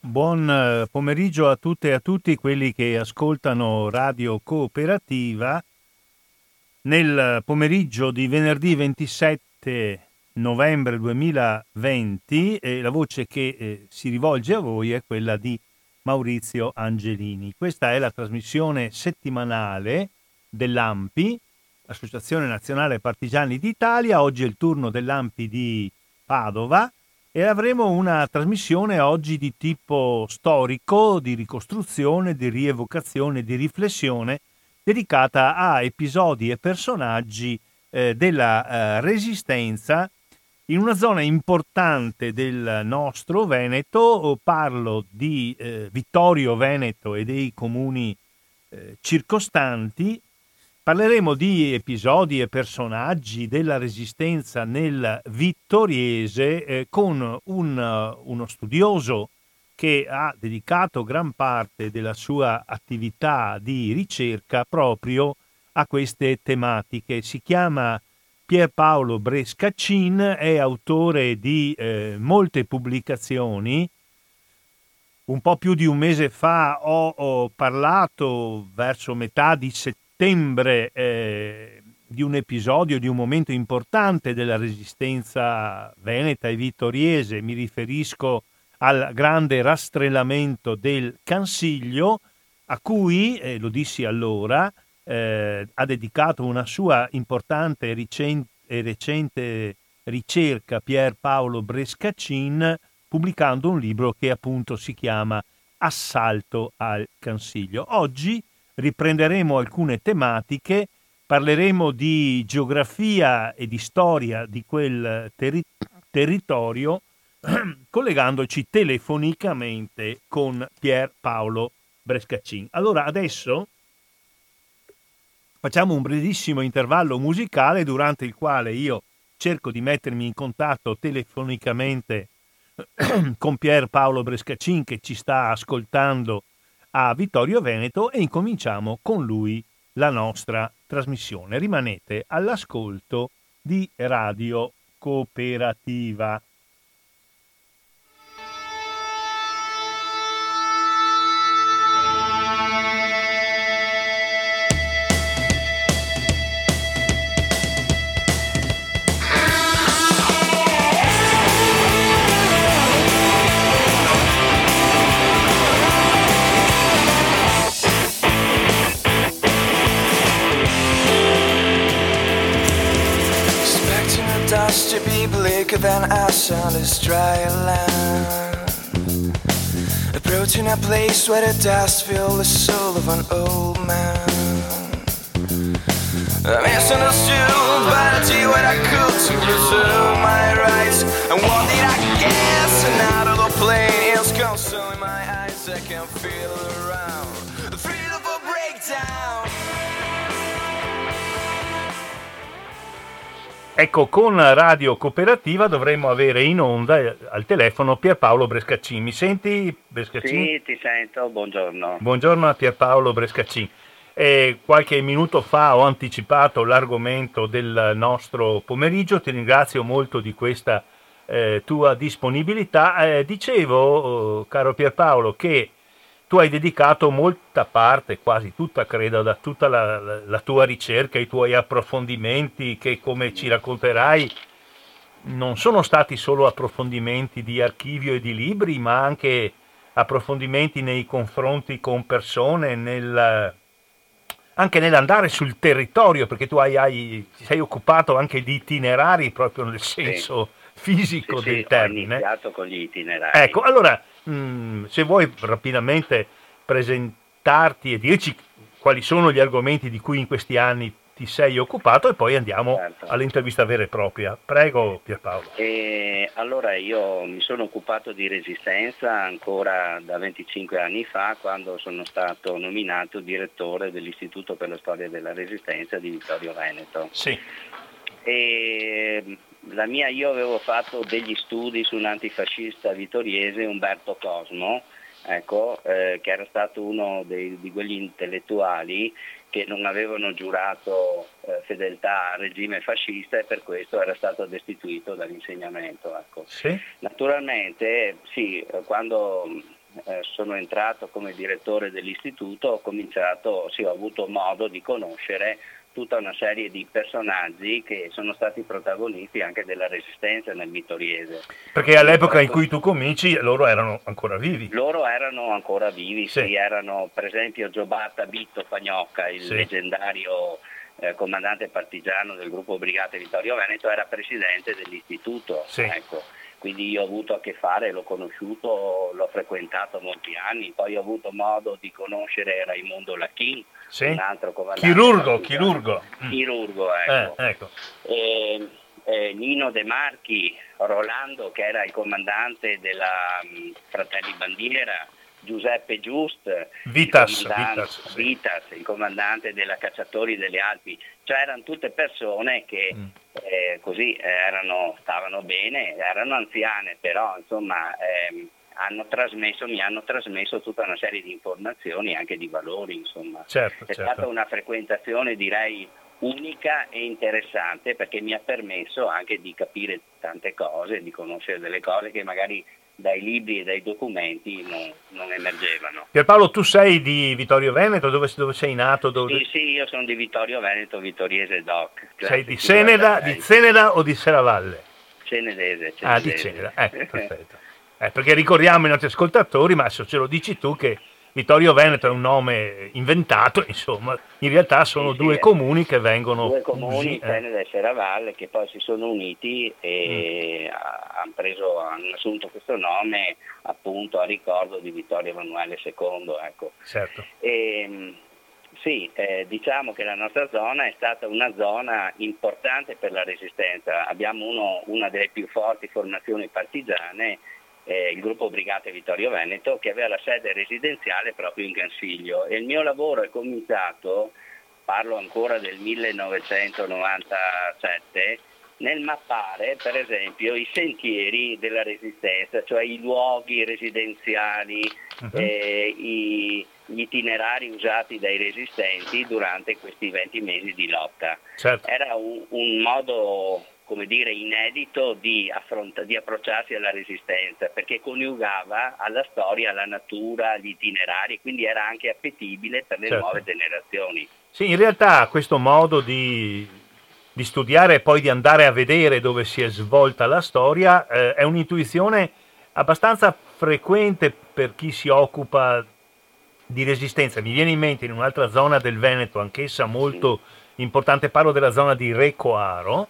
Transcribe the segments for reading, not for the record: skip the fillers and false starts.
Buon pomeriggio a tutte e a tutti quelli che ascoltano Radio Cooperativa nel pomeriggio di venerdì 27 novembre 2020 e la voce che si rivolge a voi è quella di Maurizio Angelini. Questa è la trasmissione settimanale dell'AMPI, Associazione Nazionale Partigiani d'Italia. Oggi è il turno dell'AMPI di Padova. E avremo una trasmissione oggi di tipo storico, di ricostruzione, di rievocazione, di riflessione, dedicata a episodi e personaggi della Resistenza in una zona importante del nostro Veneto. Parlo di Vittorio Veneto e dei comuni circostanti. Parleremo di episodi e personaggi della Resistenza nel Vittoriese con uno studioso che ha dedicato gran parte della sua attività di ricerca proprio a queste tematiche. Si chiama Pier Paolo Brescacin, è autore di molte pubblicazioni. Un po' più di un mese fa ho parlato verso metà di settembre di un episodio, di un momento importante della Resistenza veneta e vittoriese. Mi riferisco al grande rastrellamento del Cansiglio, a cui, lo dissi allora, ha dedicato una sua importante e recente ricerca Pier Paolo Brescacin, pubblicando un libro che appunto si chiama Assalto al Cansiglio. Oggi riprenderemo alcune tematiche, parleremo di geografia e di storia di quel territorio, collegandoci telefonicamente con Pier Paolo Brescacin. Allora adesso facciamo un brevissimo intervallo musicale durante il quale io cerco di mettermi in contatto telefonicamente con Pier Paolo Brescacin, che ci sta ascoltando a Vittorio Veneto, e incominciamo con lui la nostra trasmissione. Rimanete all'ascolto di Radio Cooperativa. To be bleaker than our sun is dry land. Approaching a place where the dust fills the soul of an old man. I misunderstood but I did what I could to preserve my rights. And what did I guess? And out of the plane is consoling my eyes. I can feel around the freedom of breakdown. Ecco, con Radio Cooperativa dovremmo avere in onda al telefono Pierpaolo Brescacin. Mi senti, Brescacin? Sì, ti sento, buongiorno. Buongiorno a Pierpaolo Brescacin. Qualche minuto fa ho anticipato l'argomento del nostro pomeriggio, ti ringrazio molto di questa tua disponibilità. Dicevo, caro Pierpaolo, che tu hai dedicato molta parte, quasi tutta credo, da tutta la tua ricerca, i tuoi approfondimenti che, come ci racconterai, non sono stati solo approfondimenti di archivio e di libri, ma anche approfondimenti nei confronti con persone, anche nell'andare sul territorio, perché tu ti sei occupato anche di itinerari proprio nel senso fisico del termine. Ho iniziato con gli itinerari. Ecco, allora, se vuoi rapidamente presentarti e dirci quali sono gli argomenti di cui in questi anni ti sei occupato, e poi andiamo all'intervista vera e propria. Prego Pierpaolo. Allora, io mi sono occupato di Resistenza ancora da 25 anni fa, quando sono stato nominato direttore dell'Istituto per la Storia della Resistenza di Vittorio Veneto. Sì. Io avevo fatto degli studi su un antifascista vittoriese, Umberto Cosmo, che era stato uno di quegli intellettuali che non avevano giurato fedeltà al regime fascista e per questo era stato destituito dall'insegnamento. Naturalmente, quando sono entrato come direttore dell'istituto, ho avuto modo di conoscere tutta una serie di personaggi che sono stati protagonisti anche della resistenza nel Vittoriese. Perché all'epoca in cui tu cominci loro erano ancora vivi. Sì, erano per esempio Giovanni Bitto Pagnocca, il leggendario comandante partigiano del gruppo Brigate Vittorio Veneto, era presidente dell'istituto. Sì. Ecco. Quindi io ho avuto a che fare, l'ho conosciuto, l'ho frequentato molti anni, poi ho avuto modo di conoscere Raimondo Lachin, un altro comandante. Chirurgo, ecco. Nino De Marchi, Rolando, che era il comandante della Fratelli Bandiera, Giuseppe Just Vitas, il comandante della Cacciatori delle Alpi, cioè erano tutte persone che stavano bene, erano anziane, però insomma mi hanno trasmesso tutta una serie di informazioni, anche di valori, insomma. Certo. Stata una frequentazione direi unica e interessante, perché mi ha permesso anche di capire tante cose, di conoscere delle cose che magari dai libri e dai documenti non emergevano. Pierpaolo, tu sei di Vittorio Veneto? Dove sei nato? Sì, io sono di Vittorio Veneto, Vittoriese doc. Cioè sei di Ceneda, o di Seravalle? Cenedese. Ah, di Ceneda, perfetto. Perché ricordiamo i nostri ascoltatori, ma se ce lo dici tu che Vittorio Veneto è un nome inventato, insomma, in realtà sono due comuni che vengono... Due comuni, Ceneda e Seravalle, che poi si sono uniti e hanno assunto questo nome appunto a ricordo di Vittorio Emanuele II. Ecco. Certo. Diciamo che la nostra zona è stata una zona importante per la resistenza, abbiamo una delle più forti formazioni partigiane, il gruppo Brigate Vittorio Veneto, che aveva la sede residenziale proprio in Cansiglio, e il mio lavoro è cominciato, parlo ancora del 1997, nel mappare per esempio i sentieri della resistenza, cioè i luoghi residenziali, gli itinerari usati dai resistenti durante questi 20 mesi di lotta. Certo. Era un modo, come dire, inedito di approcciarsi alla resistenza, perché coniugava alla storia, alla natura, agli itinerari, quindi era anche appetibile per le nuove generazioni. Sì, in realtà questo modo di studiare e poi di andare a vedere dove si è svolta la storia è un'intuizione abbastanza frequente per chi si occupa di resistenza. Mi viene in mente in un'altra zona del Veneto, anch'essa molto importante, parlo della zona di Recoaro,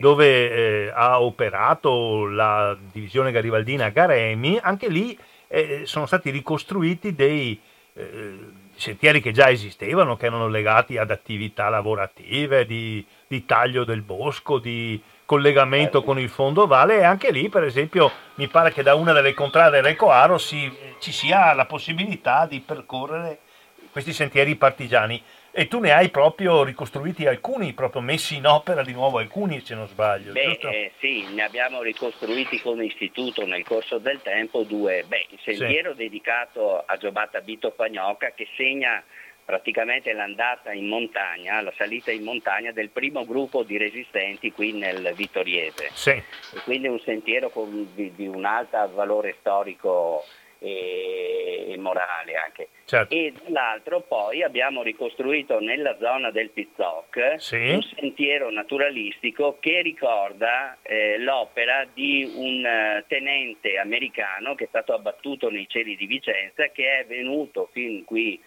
dove ha operato la divisione garibaldina Garemi. Anche lì sono stati ricostruiti dei sentieri che già esistevano, che erano legati ad attività lavorative, di taglio del bosco, di collegamento con il fondo valle, e anche lì per esempio mi pare che da una delle contrade Recoaro ci sia la possibilità di percorrere questi sentieri partigiani. E tu ne hai proprio ricostruiti alcuni, proprio messi in opera di nuovo alcuni, se non sbaglio. Ne abbiamo ricostruiti come istituto nel corso del tempo due. Il sentiero dedicato a Giobata Bitto Pagnocca, che segna praticamente l'andata in montagna, la salita in montagna del primo gruppo di resistenti qui nel Vittoriese. Sì. E quindi un sentiero di un alto valore storico e morale anche. Certo. E dall'altro poi abbiamo ricostruito nella zona del Pizzoc un sentiero naturalistico che ricorda l'opera di un tenente americano che è stato abbattuto nei cieli di Vicenza, che è venuto fin qui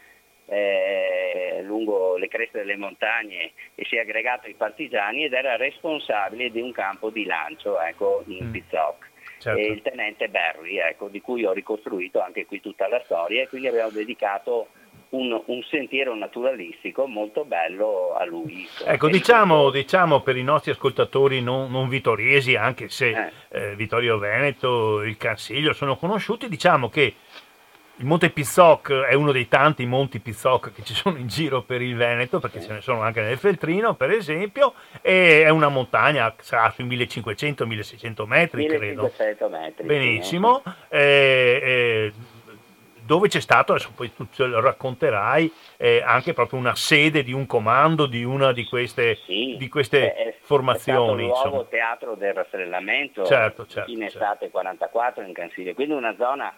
lungo le creste delle montagne e si è aggregato ai partigiani ed era responsabile di un campo di lancio in Pizzoc. Certo. E il tenente Berri, di cui ho ricostruito anche qui tutta la storia, e quindi abbiamo dedicato un sentiero naturalistico molto bello a lui. Diciamo per i nostri ascoltatori non vittoriesi, anche se Vittorio Veneto, il Cansiglio sono conosciuti, diciamo che il Monte Pizzoc è uno dei tanti Monti Pizzoc che ci sono in giro per il Veneto, perché ce ne sono anche nel Feltrino, per esempio, e è una montagna, sarà sui 1500-1600 metri, credo. 1500 metri. Benissimo. Dove c'è stato, adesso poi tu ce lo racconterai, anche proprio una sede di un comando, di una di queste, di queste formazioni. È stato un nuovo teatro del rastrellamento in estate 44 in Cansiglio, quindi una zona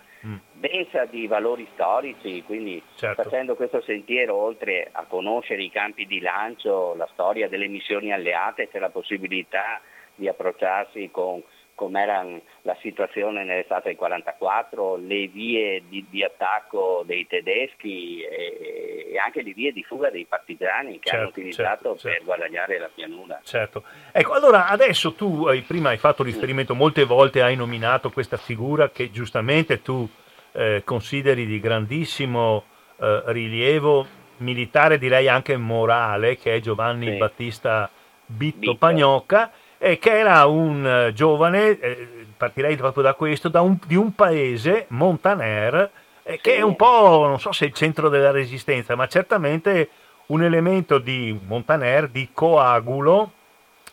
densa di valori storici, quindi certo, facendo questo sentiero, oltre a conoscere i campi di lancio, la storia delle missioni alleate, c'è la possibilità di approcciarsi con com'era la situazione nell'estate del 1944, le vie di attacco dei tedeschi e anche le vie di fuga dei partigiani che hanno utilizzato per guadagnare la pianura. Certo. Ecco, allora adesso tu prima hai fatto riferimento, molte volte hai nominato questa figura che giustamente tu consideri di grandissimo rilievo militare, direi anche morale, che è Giovanni Battista Bitto Pagnocca, che era un giovane, partirei proprio da questo, di un paese, Montaner, che è un po', non so se il centro della resistenza, ma certamente un elemento di Montaner, di coagulo,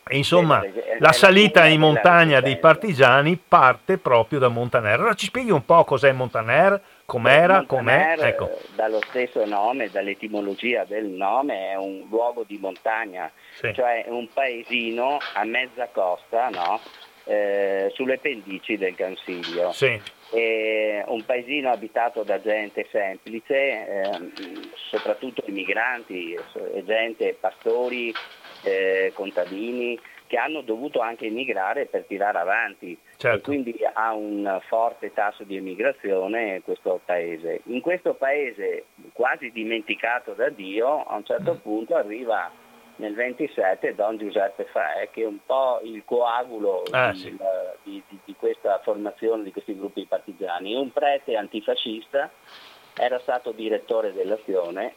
e insomma la salita in montagna dei partigiani parte proprio da Montaner. Allora ci spieghi un po' cos'è Montaner, com'era, com'è? Ecco. Dallo stesso nome, dall'etimologia del nome, è un luogo di montagna, cioè un paesino a mezza costa, no? Sulle pendici del Cansiglio. È un paesino abitato da gente semplice, soprattutto migranti, gente, pastori, contadini, che hanno dovuto anche emigrare per tirare avanti, e quindi ha un forte tasso di emigrazione questo paese. In questo paese quasi dimenticato da Dio, a un certo punto arriva nel 27 Don Giuseppe Faè, che è un po' il coagulo di questa formazione, di questi gruppi partigiani. Un prete antifascista, era stato direttore dell'azione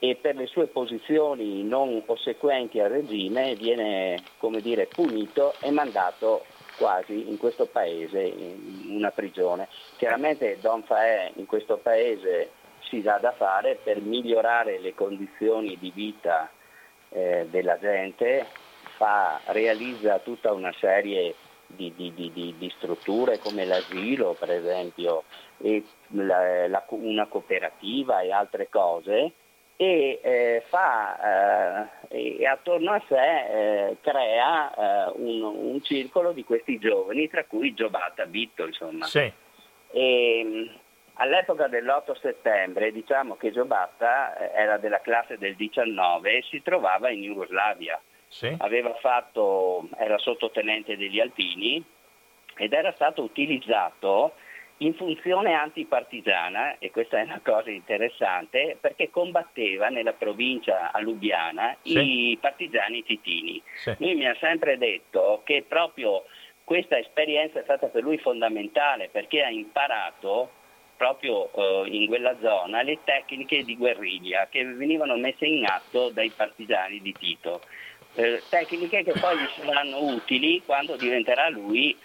e per le sue posizioni non ossequenti al regime viene, come dire, punito e mandato quasi in questo paese in una prigione. Chiaramente Don Faè in questo paese si dà da fare per migliorare le condizioni di vita della gente, realizza tutta una serie di strutture come l'asilo, per esempio, e una cooperativa e altre cose, e attorno a sé crea un circolo di questi giovani, tra cui Giovanni Bitto, insomma. E all'epoca dell'8 settembre, diciamo che Giobatta era della classe del 19 e si trovava in Jugoslavia. Era sottotenente degli Alpini ed era stato utilizzato in funzione antipartigiana, e questa è una cosa interessante, perché combatteva nella provincia alluviana i partigiani titini. Lui mi ha sempre detto che proprio questa esperienza è stata per lui fondamentale, perché ha imparato proprio in quella zona le tecniche di guerriglia che venivano messe in atto dai partigiani di Tito, tecniche che poi gli saranno utili quando diventerà lui,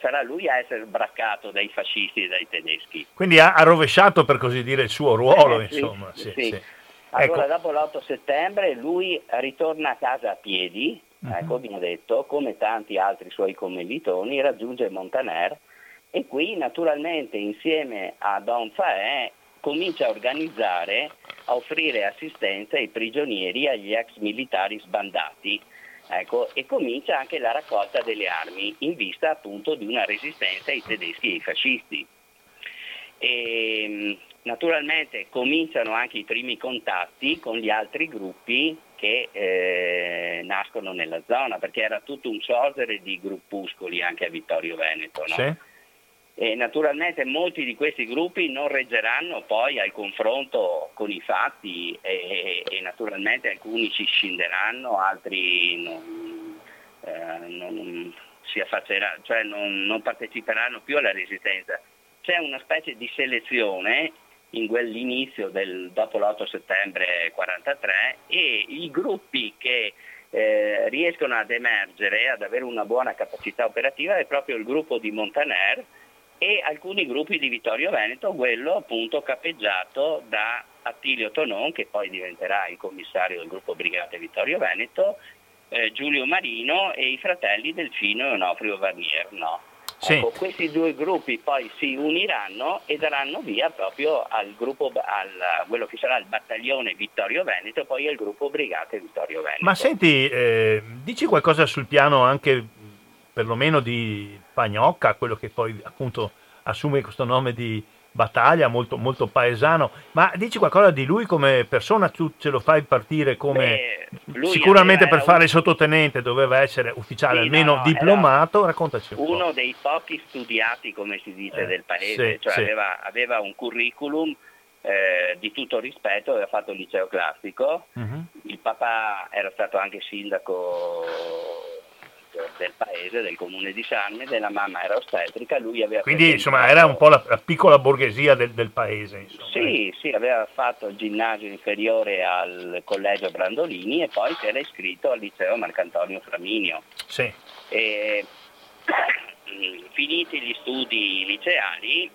sarà lui a essere sbraccato dai fascisti e dai tedeschi. Quindi ha rovesciato, per così dire, il suo ruolo, insomma. Allora, dopo l'8 settembre lui ritorna a casa a piedi, ecco, mi ha detto, come tanti altri suoi commilitoni, raggiunge Montaner. E qui naturalmente insieme a Don Faè comincia a organizzare, a offrire assistenza ai prigionieri, agli ex militari sbandati, ecco, e comincia anche la raccolta delle armi in vista appunto di una resistenza ai tedeschi e ai fascisti. E naturalmente cominciano anche i primi contatti con gli altri gruppi che nascono nella zona, perché era tutto un sorgere di gruppuscoli anche a Vittorio Veneto, no? E naturalmente molti di questi gruppi non reggeranno poi al confronto con i fatti e naturalmente alcuni ci scinderanno, altri non si affacceranno, cioè non parteciperanno più alla resistenza. C'è una specie di selezione in quell'inizio dopo l'8 settembre 1943 e i gruppi che riescono ad emergere, ad avere una buona capacità operativa, è proprio il gruppo di Montaner e alcuni gruppi di Vittorio Veneto, quello appunto capeggiato da Attilio Tonon, che poi diventerà il commissario del gruppo Brigate Vittorio Veneto, Giulio Marino e i fratelli Delfino e Onofrio Varnier, no? Ecco, questi due gruppi poi si uniranno e daranno via proprio al gruppo, a quello che sarà il battaglione Vittorio Veneto, poi al gruppo Brigate Vittorio Veneto. Ma senti, dici qualcosa sul piano anche perlomeno di Pagnocca, quello che poi appunto assume questo nome di battaglia molto, molto paesano. Ma dici qualcosa di lui come persona? Tu ce lo fai partire come... Beh, sicuramente per fare il sottotenente doveva essere ufficiale, sì, almeno diplomato. Raccontaci un po'. Uno dei pochi studiati, come si dice, del paese, sì, cioè sì. Aveva un curriculum di tutto rispetto, aveva fatto il liceo classico, il papà era stato anche sindaco del paese, del comune di Sarmede, la mamma era ostetrica, lui aveva... Quindi insomma era un po' la piccola borghesia del paese. Insomma. Sì, sì, aveva fatto il ginnasio inferiore al collegio Brandolini e poi si era iscritto al liceo Marcantonio Flaminio. Sì. E, finiti gli studi liceali,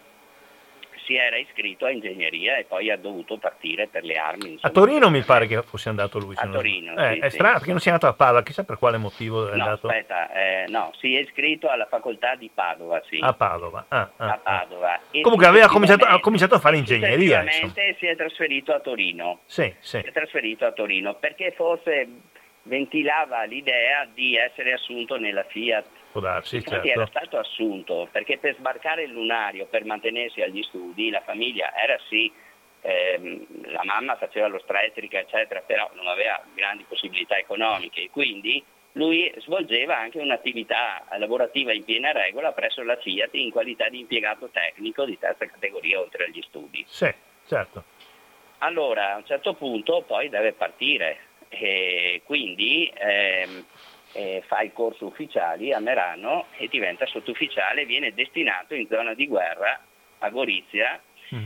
si era iscritto a ingegneria e poi ha dovuto partire per le armi. Insomma. A Torino mi pare che fosse andato lui. A Torino, sì, è strano, sì, perché non sia andato a Padova, chissà per quale motivo è andato. Aspetta, no, si è iscritto alla facoltà di Padova, sì. A Padova, a Padova. Comunque aveva cominciato a fare ingegneria. Ovviamente si è trasferito a Torino. Sì, sì. Si è trasferito a Torino perché forse ventilava l'idea di essere assunto nella Fiat. Darsi, certo. Era stato assunto perché per sbarcare il lunario, per mantenersi agli studi, la famiglia era sì, la mamma faceva l'ostetrica eccetera, però non aveva grandi possibilità economiche, quindi lui svolgeva anche un'attività lavorativa in piena regola presso la Fiat in qualità di impiegato tecnico di terza categoria oltre agli studi. Sì, certo. Allora a un certo punto poi deve partire e quindi fa i corsi ufficiali a Merano e diventa sottufficiale, viene destinato in zona di guerra a Gorizia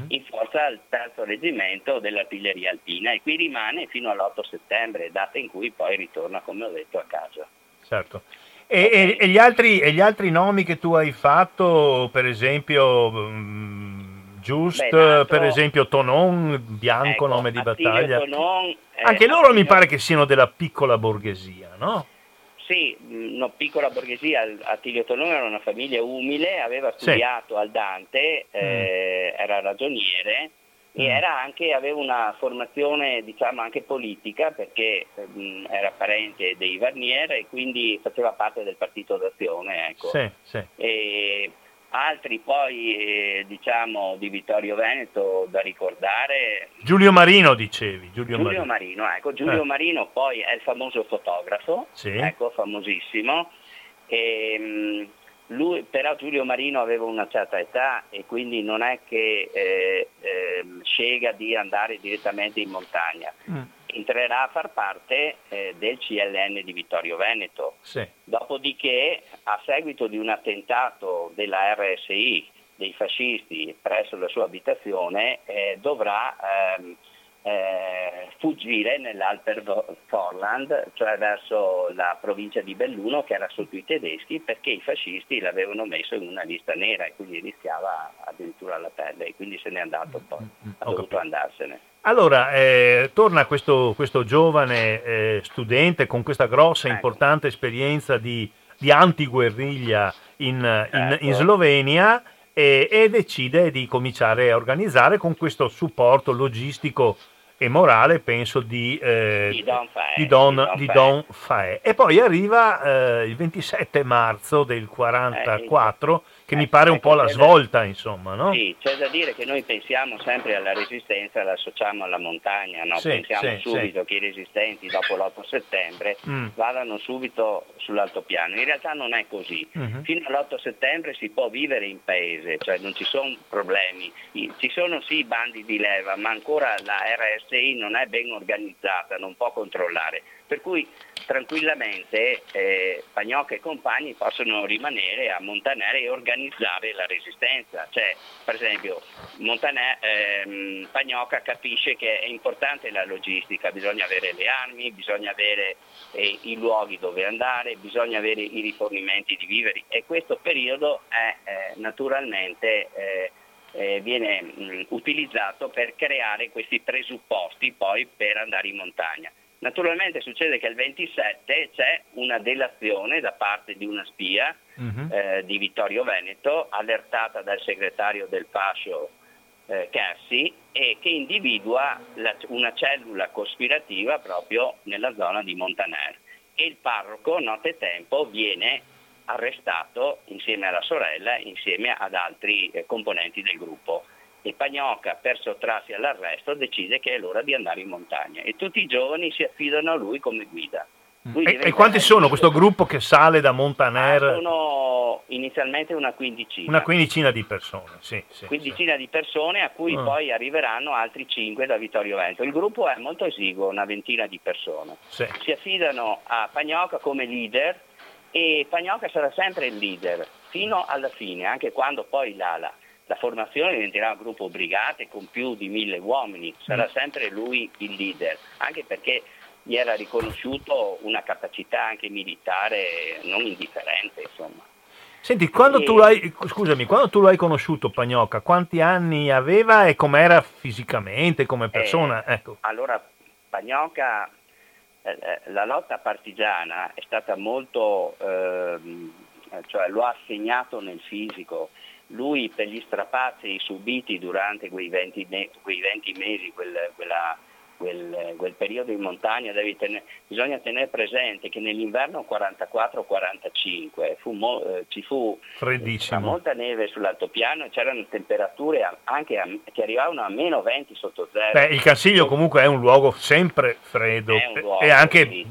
in forza al 3° reggimento dell'artiglieria alpina e qui rimane fino all'8 settembre, data in cui poi ritorna, come ho detto, a casa. Certo. E gli altri nomi che tu hai fatto, per esempio Just, per esempio Tonon, bianco, ecco, nome di battaglia. Tonon, anche loro mi pare che siano della piccola borghesia, no? Sì, una piccola borghesia. Attilio Tonon era una famiglia umile, aveva studiato al Dante, era ragioniere e aveva una formazione, diciamo, anche politica, perché era parente dei Varnier e quindi faceva parte del Partito d'Azione, ecco. Sì, sì. E altri poi, diciamo, di Vittorio Veneto da ricordare. Giulio Marino, dicevi. Giulio Marino, ecco. Giulio Marino poi è il famoso fotografo, sì, ecco, famosissimo. E, lui, però Giulio Marino aveva una certa età e quindi non è che sceglie di andare direttamente in montagna. Entrerà a far parte del CLN di Vittorio Veneto, sì. Dopodiché, a seguito di un attentato della RSI, dei fascisti, presso la sua abitazione, dovrà fuggire nell'Alper Vorland, cioè verso la provincia di Belluno, che era sotto i tedeschi, perché i fascisti l'avevano messo in una lista nera e quindi rischiava addirittura la pelle, e quindi se n'è andato poi, ha dovuto andarsene. Allora, torna questo giovane studente con questa grossa, importante esperienza di antiguerriglia in Slovenia e decide di cominciare a organizzare con questo supporto logistico e morale, penso, di Don Faè. E poi arriva il 27 marzo del 44, che mi pare un po' la svolta, insomma, no? Sì, c'è da dire che noi pensiamo sempre alla resistenza, la associamo alla montagna, no? Sì, pensiamo subito che i resistenti dopo l'8 settembre vadano subito sull'altopiano. In realtà non è così. Fino all'8 settembre si può vivere in paese, cioè non ci sono problemi. Ci sono sì bandi di leva, ma ancora la RS non è ben organizzata, non può controllare, per cui tranquillamente Pagnocca e compagni possono rimanere a Montaner e organizzare la resistenza. Cioè, per esempio, Pagnocca capisce che è importante la logistica, bisogna avere le armi, bisogna avere i luoghi dove andare, bisogna avere i rifornimenti di viveri, e questo periodo è naturalmente viene utilizzato per creare questi presupposti poi per andare in montagna. Naturalmente succede che il 27 c'è una delazione da parte di una spia di Vittorio Veneto, allertata dal segretario del fascio Carsi, e che individua una cellula cospirativa proprio nella zona di Montaner, e il parroco nottetempo viene arrestato insieme alla sorella, insieme ad altri componenti del gruppo. E Pagnocca, per sottrarsi all'arresto, decide che è l'ora di andare in montagna e tutti i giovani si affidano a lui come guida. Lui e quanti sono questo gruppo che sale da Montaner? Sono inizialmente una quindicina. Una quindicina di persone, sì. Quindicina di persone a cui poi arriveranno altri 5 da Vittorio Veneto. Il gruppo è molto esiguo, una ventina di persone. Sì. Si affidano a Pagnocca come leader e Pagnocca sarà sempre il leader fino alla fine, anche quando poi la formazione diventerà un gruppo brigate con più di 1.000 uomini, sarà sempre lui il leader, anche perché gli era riconosciuto una capacità anche militare non indifferente, insomma. Senti, quando tu l'hai conosciuto Pagnocca, quanti anni aveva e com'era fisicamente, come persona? Ecco. Allora, Pagnocca, la lotta partigiana è stata molto, cioè lo ha segnato nel fisico. Lui per gli strapazzi subiti durante quei 20 mesi, quel periodo in montagna, bisogna tenere presente che nell'inverno 44-45 ci fu molta neve sull'altopiano, c'erano temperature anche che arrivavano a meno 20 sotto zero. Beh, il Cansiglio comunque è un luogo sempre freddo e anche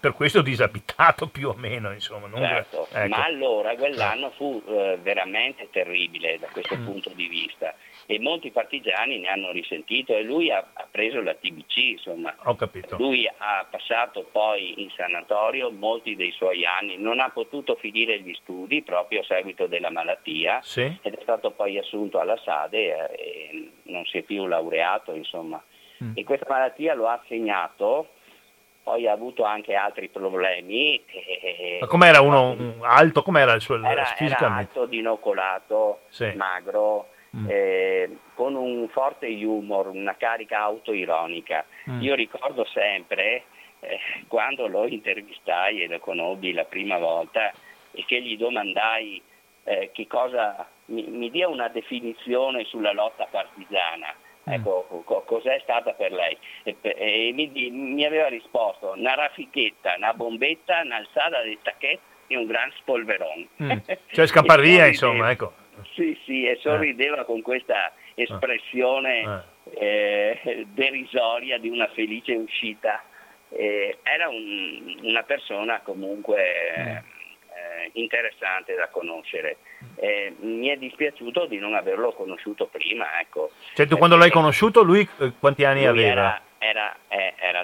per questo disabitato più o meno, insomma. Certo, ecco. Ma allora quell'anno fu veramente terribile da questo punto di vista. E molti partigiani ne hanno risentito e lui ha preso la TBC, insomma. Ho capito. Lui ha passato poi in sanatorio molti dei suoi anni, non ha potuto finire gli studi proprio a seguito della malattia, ed è stato poi assunto alla Sade e non si è più laureato, insomma. E questa malattia lo ha segnato, poi ha avuto anche altri problemi. Ma com'era alto? Com'era il suo era alto, dinocolato, magro. Con un forte humor, una carica autoironica. Io ricordo sempre quando lo intervistai e lo conobbi la prima volta e che gli domandai che cosa mi dia una definizione sulla lotta partigiana, ecco, cos'è stata per lei, e mi aveva risposto una raffichetta, una bombetta, un'alzata di tacchetto e un gran spolverone, cioè scappar via insomma, ecco. Sì, e sorrideva con questa espressione derisoria di una felice uscita. Era una persona comunque interessante da conoscere. Mi è dispiaciuto di non averlo conosciuto prima, ecco. Cioè, tu quando l'hai conosciuto lui quanti anni aveva? Era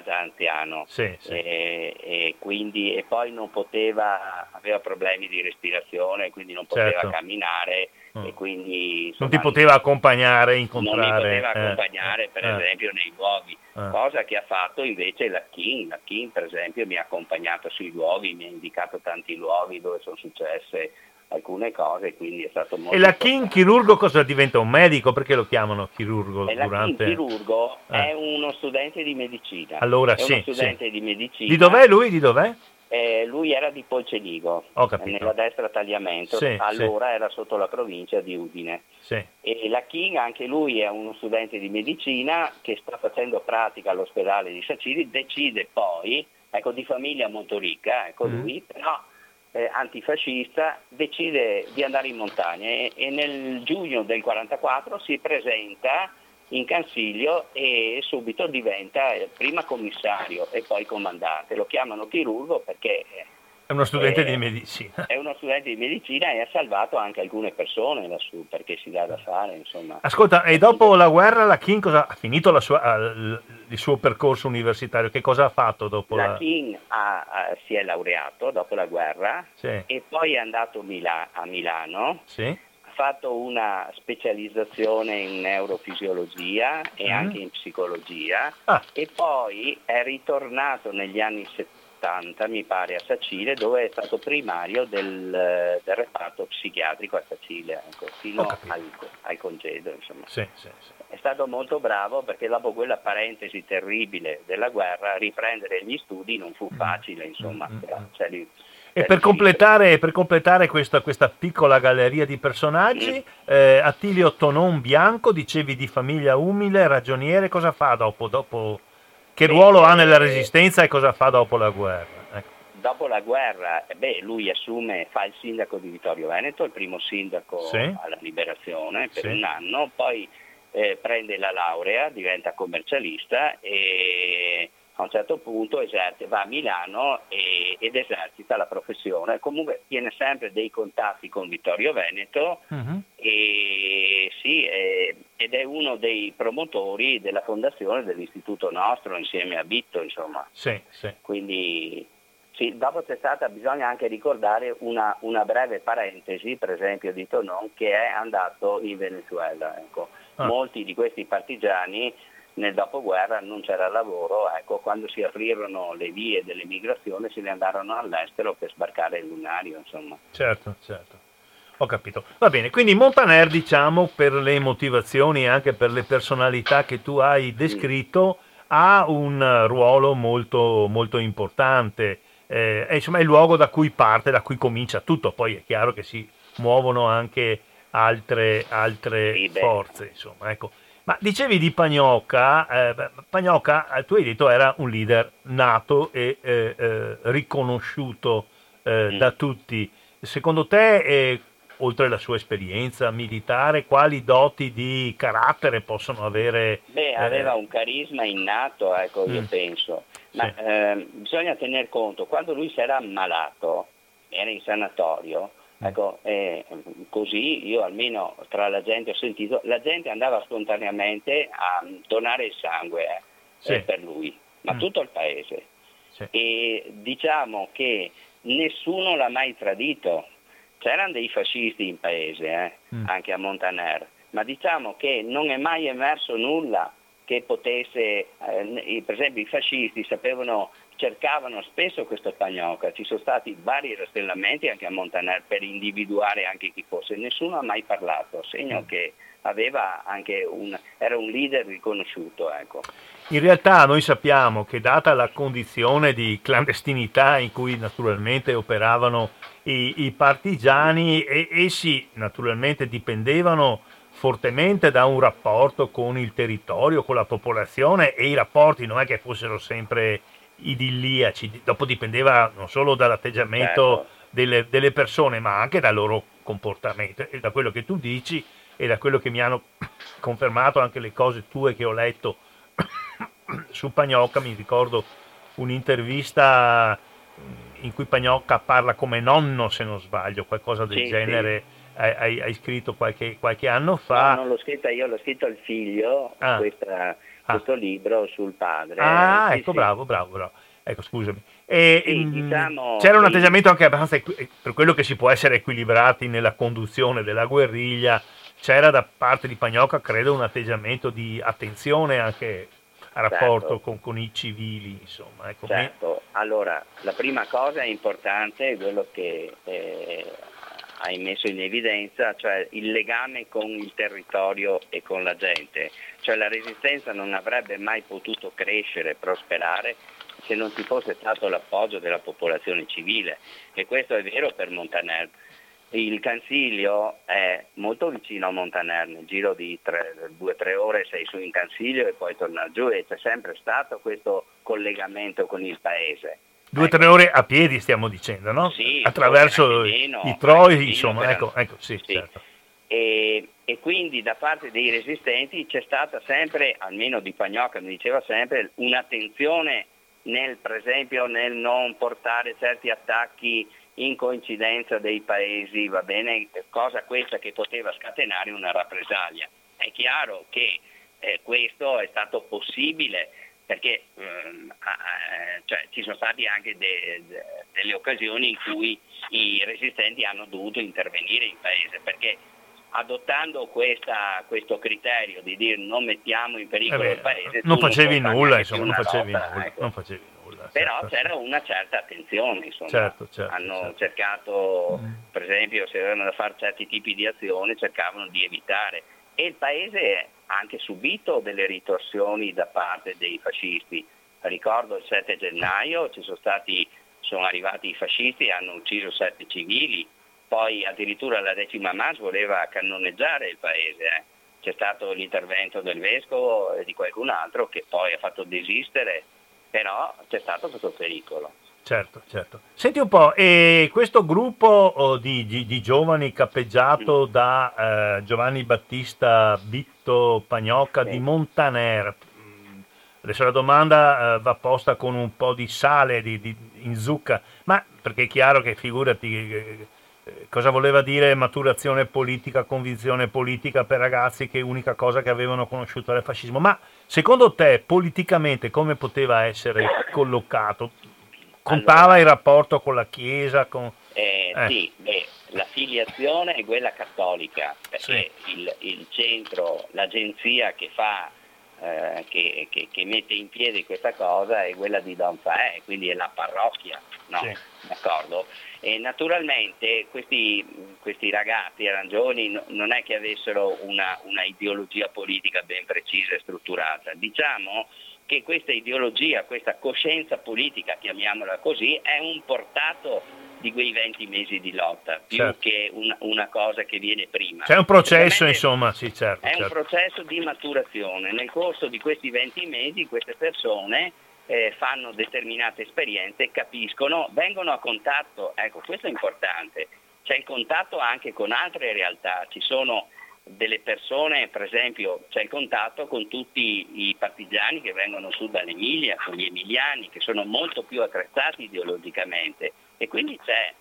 già anziano, e quindi poi non poteva, aveva problemi di respirazione, quindi non poteva camminare, e quindi insomma, non ti poteva accompagnare, incontrare. Non mi poteva accompagnare per esempio nei luoghi, cosa che ha fatto invece la King. La King per esempio mi ha accompagnato sui luoghi, mi ha indicato tanti luoghi dove sono successe alcune cose, quindi è stato molto. E la King chirurgo cosa diventa? Un medico? Perché lo chiamano chirurgo? La King chirurgo è uno studente di medicina. Allora è uno studente di medicina. Di dov'è lui? Lui era di Polcenigo, nella destra Tagliamento, allora era sotto la provincia di Udine. E la King anche lui è uno studente di medicina che sta facendo pratica all'ospedale di Sacile, decide poi, ecco, di famiglia molto ricca, ecco, lui però antifascista, decide di andare in montagna e nel giugno del 44 si presenta in Cansiglio e subito diventa prima commissario e poi comandante. Lo chiamano chirurgo perché è uno studente di medicina. È uno studente di medicina e ha salvato anche alcune persone lassù, perché si dà da fare, insomma. Ascolta, e dopo la guerra la King ha finito il suo percorso universitario? Che cosa ha fatto dopo la King si è laureato dopo la guerra, e poi è andato a Milano, ha fatto una specializzazione in neurofisiologia e anche in psicologia, e poi è ritornato negli anni 70, mi pare, a Sacile, dove è stato primario del reparto psichiatrico a Sacile, ecco, fino al congedo, insomma. È stato molto bravo, perché dopo quella parentesi terribile della guerra riprendere gli studi non fu facile, insomma. E per completare questa piccola galleria di personaggi, Attilio Tonon Bianco, dicevi di famiglia umile, ragioniere, cosa fa dopo? Che ruolo ha nella Resistenza e cosa fa dopo la guerra? Ecco. dopo la guerra, lui assume, fa il sindaco di Vittorio Veneto, il primo sindaco alla Liberazione per un anno, poi prende la laurea, diventa commercialista e a un certo punto va a Milano ed esercita la professione. Comunque tiene sempre dei contatti con Vittorio Veneto ed è uno dei promotori della fondazione dell'Istituto Nostro insieme a Bitto, insomma. Quindi dopo c'è stata, bisogna anche ricordare una breve parentesi, per esempio di Tonon, che è andato in Venezuela. Molti di questi partigiani nel dopoguerra non c'era lavoro, quando si aprirono le vie dell'emigrazione se ne andarono all'estero per sbarcare il lunario, insomma. Certo, ho capito. Va bene, quindi Montaner, diciamo, per le motivazioni e anche per le personalità che tu hai descritto, ha un ruolo molto, molto importante, è il luogo da cui parte, da cui comincia tutto, poi è chiaro che si muovono anche altre forze, insomma, ecco. Ma dicevi di Pagnocca, tu hai detto era un leader nato e riconosciuto da tutti. Secondo te, oltre alla sua esperienza militare, quali doti di carattere possono avere? Aveva un carisma innato, io penso. Ma bisogna tener conto, quando lui si era ammalato, era in sanatorio, così io almeno tra la gente ho sentito, la gente andava spontaneamente a donare il sangue per lui, ma tutto il paese. E diciamo che nessuno l'ha mai tradito. C'erano dei fascisti in paese, anche a Montaner, ma diciamo che non è mai emerso nulla che potesse, per esempio i fascisti cercavano spesso questo Pagnocca, ci sono stati vari rastrellamenti anche a Montaner per individuare anche chi fosse, nessuno ha mai parlato, segno che aveva anche era un leader riconosciuto. In realtà noi sappiamo che, data la condizione di clandestinità in cui naturalmente operavano i partigiani, essi naturalmente dipendevano fortemente da un rapporto con il territorio, con la popolazione, e i rapporti non è che fossero sempre idilliaci, dopo dipendeva non solo dall'atteggiamento delle persone, ma anche dal loro comportamento. E da quello che tu dici e da quello che mi hanno confermato anche le cose tue che ho letto su Pagnocca, mi ricordo un'intervista in cui Pagnocca parla come nonno, se non sbaglio, qualcosa del genere. Hai scritto qualche anno fa. No, non l'ho scritta io, l'ho scritto il figlio, questo libro sul padre. Bravo. Ecco, scusami. C'era un atteggiamento anche abbastanza, per quello che si può essere equilibrati nella conduzione della guerriglia, c'era da parte di Pagnocca, credo, un atteggiamento di attenzione anche a rapporto con i civili, insomma. Ecco. Certo, allora, la prima cosa importante è quello che hai messo in evidenza, cioè il legame con il territorio e con la gente, cioè la resistenza non avrebbe mai potuto crescere, prosperare, se non ci fosse stato l'appoggio della popolazione civile, e questo è vero per Montaner. Il Cansiglio è molto vicino a Montaner, nel giro di 2-3 ore sei su in Cansiglio e poi torna giù, e c'è sempre stato questo collegamento con il paese. 2-3 ore a piedi stiamo dicendo, no? Sì, attraverso i troi, insomma, ecco, certo. E quindi da parte dei resistenti c'è stata sempre, almeno di Pagnocca mi diceva sempre, un'attenzione nel, per esempio, nel non portare certi attacchi in coincidenza dei paesi, va bene, cosa questa che poteva scatenare una rappresaglia. È chiaro che questo è stato possibile perché ci sono stati anche delle occasioni in cui i resistenti hanno dovuto intervenire in paese, perché adottando questo criterio di dire non mettiamo in pericolo il paese, non facevi nulla. Però c'era una certa attenzione, insomma. Certo, cercato, per esempio, se avevano da fare certi tipi di azione cercavano di evitare, e il paese ha anche subito delle ritorsioni da parte dei fascisti. Ricordo il 7 gennaio sono arrivati i fascisti e hanno ucciso 7 civili, poi addirittura la Decima Mas voleva cannoneggiare il paese. C'è stato l'intervento del vescovo e di qualcun altro che poi ha fatto desistere, però c'è stato questo pericolo. Certo, certo. Senti un po', questo gruppo di giovani cappeggiato da Giovanni Battista Bitto Pagnocca di Montaner, adesso la domanda va posta con un po' di sale in zucca, ma perché è chiaro che, figurati, cosa voleva dire maturazione politica, convinzione politica per ragazzi che unica cosa che avevano conosciuto era il fascismo. Ma secondo te politicamente come poteva essere collocato? Contava allora, il rapporto con la Chiesa? Sì, la filiazione è quella cattolica, perché il centro, l'agenzia che fa che mette in piedi questa cosa è quella di Don Faè, quindi è la parrocchia, no? Sì. D'accordo? E naturalmente questi ragazzi arancioni non è che avessero una ideologia politica ben precisa e strutturata, diciamo che questa ideologia, questa coscienza politica, chiamiamola così, è un portato di quei 20 mesi di lotta, più che una cosa che viene prima. C'è un processo, insomma, sì, certo. È un processo di maturazione. Nel corso di questi 20 mesi queste persone fanno determinate esperienze, capiscono, vengono a contatto, ecco, questo è importante, c'è il contatto anche con altre realtà, ci sono delle persone, per esempio c'è il contatto con tutti i partigiani che vengono su dall'Emilia, con gli emiliani, che sono molto più attrezzati ideologicamente, e quindi c'è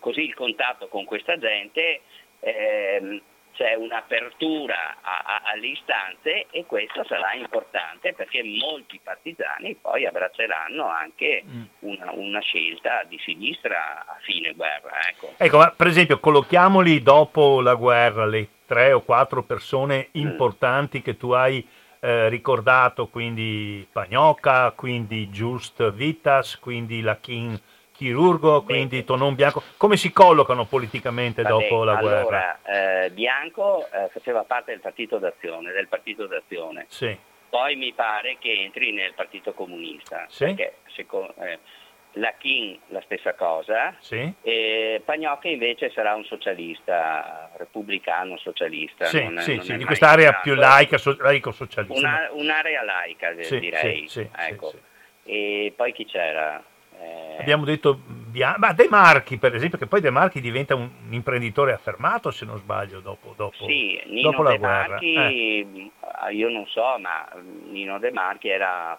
così il contatto con questa gente, c'è un'apertura alle istanze, e questo sarà importante perché molti partigiani poi abbracceranno anche una scelta di sinistra a fine guerra. Ecco, ma per esempio collochiamoli dopo la guerra, le 3 o 4 persone importanti che tu hai ricordato, quindi Pagnocca, quindi Just Vitas, quindi Lachin Chirurgo, quindi Tonon Bianco, come si collocano politicamente dopo la guerra? Allora, Bianco faceva parte del Partito d'Azione, Sì. Poi mi pare che entri nel Partito Comunista, perché secondo Lachin la stessa cosa, e Pagnocca invece sarà un socialista, repubblicano socialista, di quest'area più laica, laico-socialista. Un'area laica, direi. E poi chi c'era? Abbiamo detto ma De Marchi, per esempio, che poi De Marchi diventa un imprenditore affermato, se non sbaglio, dopo la guerra. Marchi, io non so, ma Nino De Marchi era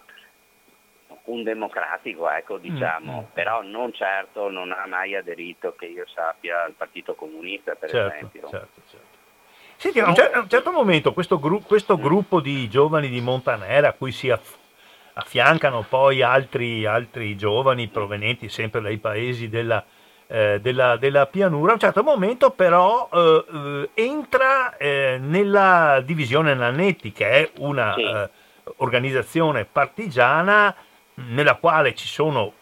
un democratico, ecco, diciamo, però non certo, non ha mai aderito, che io sappia, al Partito Comunista, per esempio. Certo. Senti, a un certo momento questo gruppo di giovani di Montanera a cui si affiancano poi altri giovani provenienti sempre dai paesi della pianura, a un certo momento però entra nella divisione Nannetti, che è una organizzazione partigiana nella quale ci sono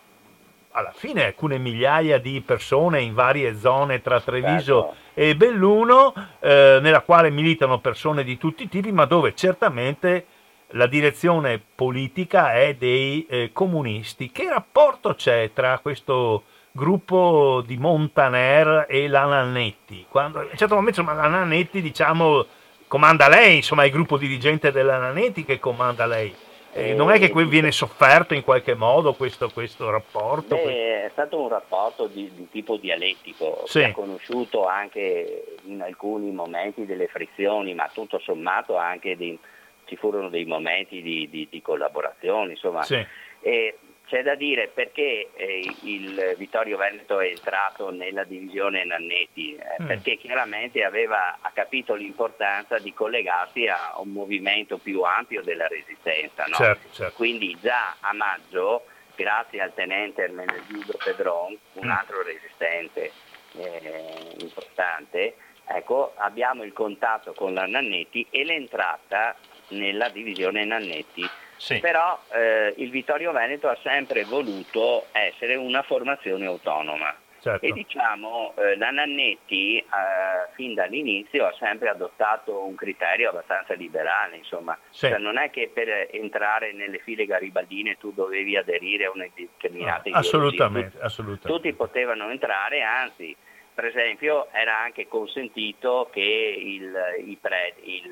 alla fine alcune migliaia di persone in varie zone tra Treviso e Belluno, nella quale militano persone di tutti i tipi, ma dove certamente la direzione politica è dei comunisti. Che rapporto c'è tra questo gruppo di Montaner e la Nannetti? Quando, a un certo momento, insomma, la Nannetti, diciamo, comanda lei, insomma, il gruppo dirigente della Nannetti che comanda lei. Non è che viene sofferto in qualche modo questo rapporto? È stato un rapporto di tipo dialettico, si è conosciuto anche in alcuni momenti delle frizioni, ma tutto sommato anche ci furono dei momenti di collaborazione, insomma. E c'è da dire perché il Vittorio Veneto è entrato nella divisione Nannetti, perché chiaramente ha capito l'importanza di collegarsi a un movimento più ampio della resistenza, no? Certo. Quindi già a maggio, grazie al tenente Ermenegildo Pedron, un altro resistente importante, ecco, abbiamo il contatto con la Nannetti e l'entrata nella divisione Nannetti. Però il Vittorio Veneto ha sempre voluto essere una formazione autonoma, e diciamo la Nannetti fin dall'inizio ha sempre adottato un criterio abbastanza liberale, insomma. Cioè, non è che per entrare nelle file garibaldine tu dovevi aderire a una determinata ideologia. Assolutamente. Tutti potevano entrare, anzi Per esempio era anche consentito che il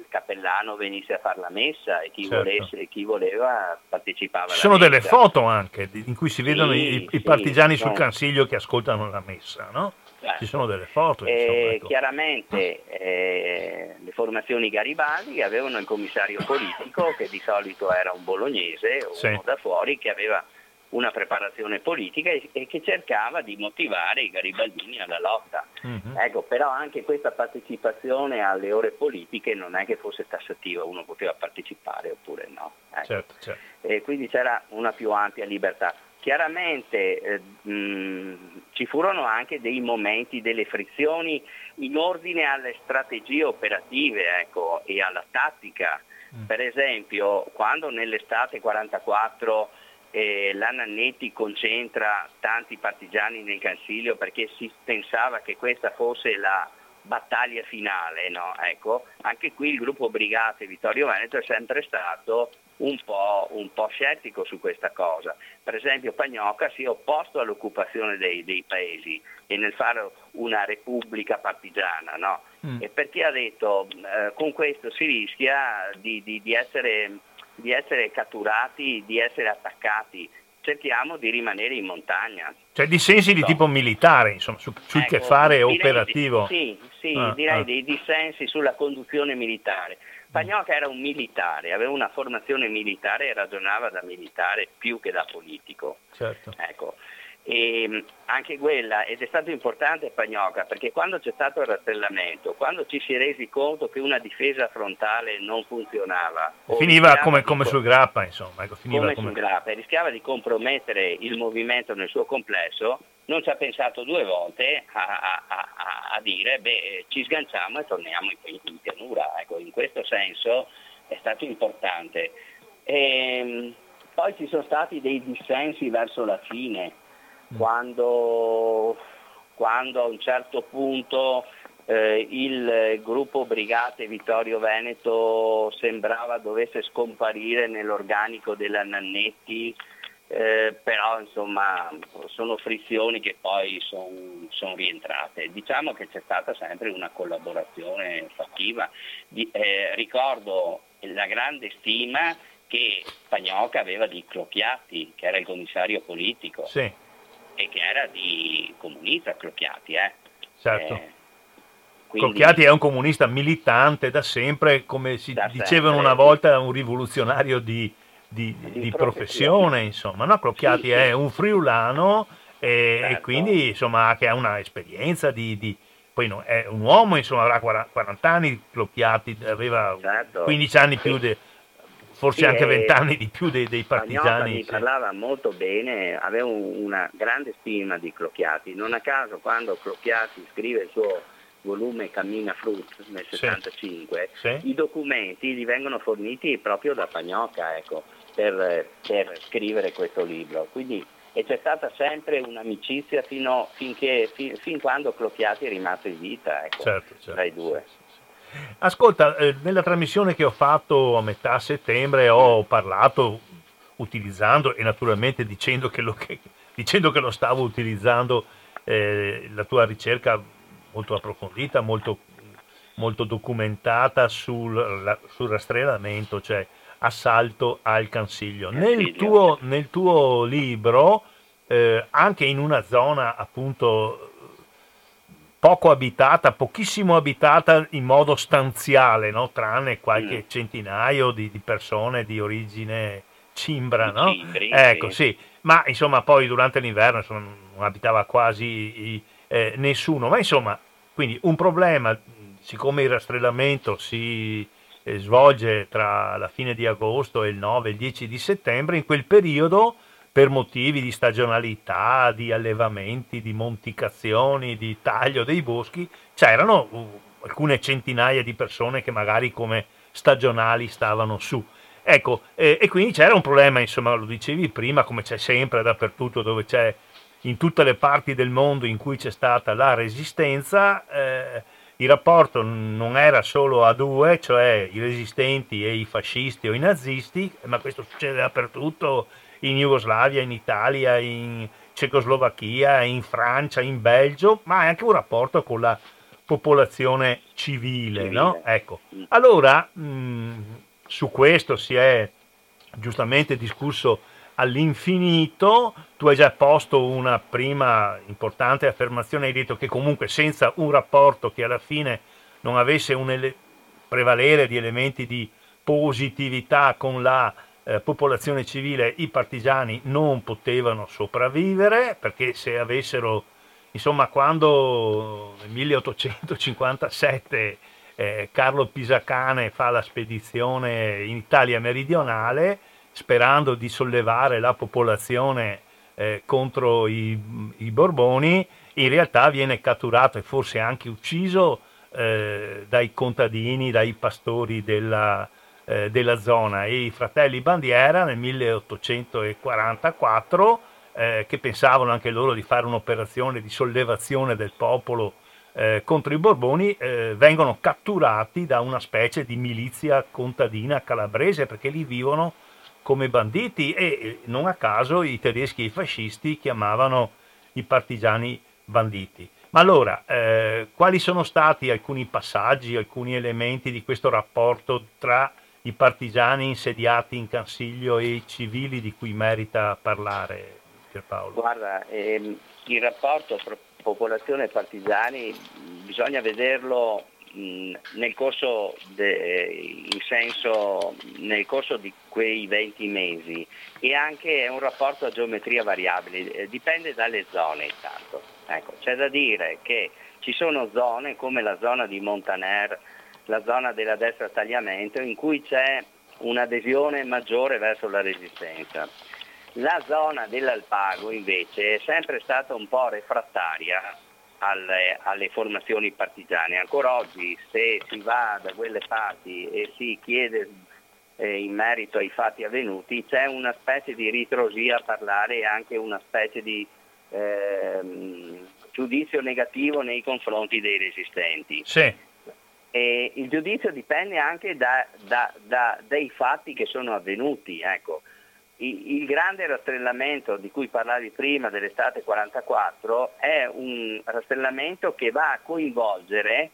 cappellano venisse a fare la messa e chi, certo, volesse, chi voleva partecipava alla messa. Ci sono delle foto anche in cui si vedono i partigiani sul Cansiglio che ascoltano la messa, no? Certo. Ci sono delle foto. Ecco. Chiaramente le formazioni Garibaldi avevano il commissario politico che di solito era un bolognese, uno da fuori che aveva una preparazione politica e che cercava di motivare i garibaldini alla lotta. Mm-hmm. Ecco, però anche questa partecipazione alle ore politiche non è che fosse tassativa, uno poteva partecipare oppure no. Ecco. Certo, certo. E quindi c'era una più ampia libertà. Chiaramente ci furono anche dei momenti, delle frizioni in ordine alle strategie operative, ecco, e alla tattica. Mm. Per esempio, quando nell'estate 44 la Nannetti concentra tanti partigiani nel Cansiglio perché si pensava che questa fosse la battaglia finale, no? Ecco, anche qui il gruppo Brigate Vittorio Veneto è sempre stato un po' scettico su questa cosa. Per esempio Pagnocca si è opposto all'occupazione dei paesi e nel fare una repubblica partigiana, no? E perché ha detto con questo si rischia di essere catturati, di essere attaccati, cerchiamo di rimanere in montagna. Cioè dissensi di tipo militare, insomma, sul che fare operativo. Direi dei dissensi sulla conduzione militare. Pagnocca era un militare, aveva una formazione militare e ragionava da militare più che da politico. Certo. Ecco. E anche quella, ed è stato importante Pagnocca, perché quando c'è stato il rastrellamento, quando ci si è resi conto che una difesa frontale non funzionava, finiva come sul grappa, insomma, ecco, finiva come sul grappa, rischiava di compromettere il movimento nel suo complesso, non ci ha pensato due volte a dire ci sganciamo e torniamo in pianura, ecco, in questo senso è stato importante. E poi ci sono stati dei dissensi verso la fine, quando a un certo punto il gruppo Brigate Vittorio Veneto sembrava dovesse scomparire nell'organico della Nannetti, però insomma sono frizioni che poi sono rientrate. Diciamo che c'è stata sempre una collaborazione fattiva. Ricordo la grande stima che Pagnocca aveva di Clocchiatti, che era il commissario politico. Sì. E che era di comunista Clocchiatti, certo. Quindi, Clocchiatti è un comunista militante da sempre, come si dicevano una volta, un rivoluzionario di professione, insomma, no? Clocchiatti è un friulano e quindi insomma che ha una esperienza di poi no, è un uomo, insomma, avrà 40 anni, Clocchiatti aveva 15 anni più di forse anche 20 anni di più dei partigiani. Mi parlava molto bene, aveva una grande stima di Clocchiatti. Non a caso quando Clocchiatti scrive il suo volume Cammina Frut nel 75, i documenti gli vengono forniti proprio da Pagnocca, ecco, per scrivere questo libro. Quindi e c'è stata sempre un'amicizia fin quando Clocchiatti è rimasto in vita, ecco, tra i due. Ascolta, nella trasmissione che ho fatto a metà settembre ho parlato utilizzando e naturalmente dicendo che lo stavo utilizzando, la tua ricerca molto approfondita, molto, molto documentata sul rastrellamento, cioè Assalto al Cansiglio. Nel tuo libro, anche in una zona appunto poco abitata, pochissimo abitata in modo stanziale, no? Tranne qualche centinaio di persone di origine cimbra, no? Cimbri, ecco, sì. Ma insomma poi durante l'inverno non abitava quasi nessuno, ma insomma, quindi un problema, siccome il rastrellamento si svolge tra la fine di agosto e il 9 e il 10 di settembre, in quel periodo per motivi di stagionalità, di allevamenti, di monticazioni, di taglio dei boschi, c'erano alcune centinaia di persone che magari come stagionali stavano su. Ecco, e quindi c'era un problema, insomma, lo dicevi prima, come c'è sempre dappertutto, dove c'è in tutte le parti del mondo in cui c'è stata la resistenza, il rapporto non era solo a due, cioè i resistenti e i fascisti o i nazisti, ma questo succede dappertutto, in Jugoslavia, in Italia, in Cecoslovacchia, in Francia, in Belgio, ma è anche un rapporto con la popolazione civile, no? Ecco. Allora, su questo si è giustamente discusso all'infinito. Tu hai già posto una prima importante affermazione, hai detto che comunque senza un rapporto che alla fine non avesse un prevalere di elementi di positività con la popolazione civile, i partigiani non potevano sopravvivere, perché se avessero, insomma, quando nel 1857 Carlo Pisacane fa la spedizione in Italia meridionale sperando di sollevare la popolazione contro i Borboni, in realtà viene catturato e forse anche ucciso dai contadini, dai pastori della zona, e i Fratelli Bandiera nel 1844 che pensavano anche loro di fare un'operazione di sollevazione del popolo contro i Borboni, vengono catturati da una specie di milizia contadina calabrese, perché lì vivono come banditi, e non a caso i tedeschi e i fascisti chiamavano i partigiani banditi. Ma allora, quali sono stati alcuni passaggi, alcuni elementi di questo rapporto tra i partigiani insediati in Cansiglio e i civili di cui merita parlare, Pierpaolo? Guarda, il rapporto tra popolazione e partigiani bisogna vederlo nel corso di quei 20 mesi, e anche è un rapporto a geometria variabile, dipende dalle zone intanto. Ecco, c'è da dire che ci sono zone come la zona di Montaner, la zona della destra Tagliamento, in cui c'è un'adesione maggiore verso la resistenza. La zona dell'Alpago invece è sempre stata un po' refrattaria alle formazioni partigiane. Ancora oggi, se si va da quelle parti e si chiede in merito ai fatti avvenuti, c'è una specie di ritrosia a parlare e anche una specie di giudizio negativo nei confronti dei resistenti. Sì. E il giudizio dipende anche dai fatti che sono avvenuti. Ecco, il grande rastrellamento di cui parlavi prima dell'estate 44 è un rastrellamento che va a coinvolgere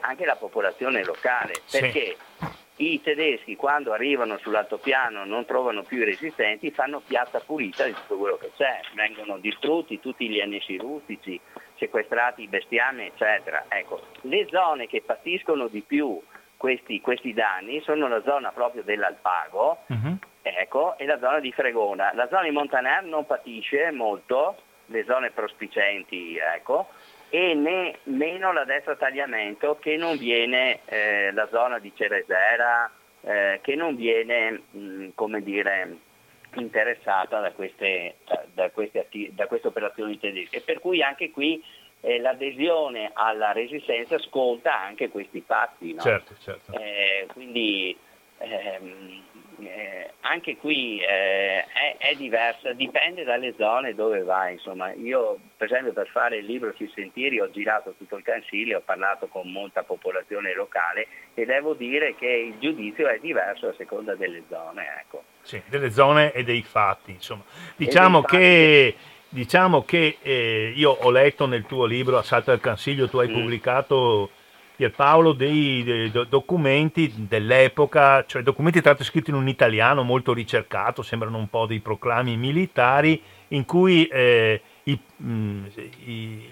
anche la popolazione locale, perché i tedeschi, quando arrivano sull'altopiano, non trovano più i resistenti, fanno piazza pulita di tutto quello che c'è, vengono distrutti tutti gli annessi rustici, sequestrati i bestiame, eccetera. Ecco, le zone che patiscono di più questi danni sono la zona proprio dell'Alpago, ecco, e la zona di Fregona. La zona di Montaner non patisce molto, le zone prospicenti, ecco, e né meno la destra Tagliamento, che non viene la zona di Ceresera, che non viene interessata da queste operazioni tedesche, per cui anche qui l'adesione alla resistenza sconta anche questi fatti, no? Certo. Quindi anche qui è diversa, dipende dalle zone dove vai, insomma. Io, per esempio, per fare il libro sui sentieri ho girato tutto il Cansiglio, ho parlato con molta popolazione locale e devo dire che il giudizio è diverso a seconda delle zone, ecco. Sì, delle zone e dei fatti, insomma. Diciamo che io ho letto nel tuo libro Assalto al Cansiglio, tu hai pubblicato, Pierpaolo, dei documenti dell'epoca, cioè documenti tanto scritti in un italiano molto ricercato, sembrano un po' dei proclami militari, in cui il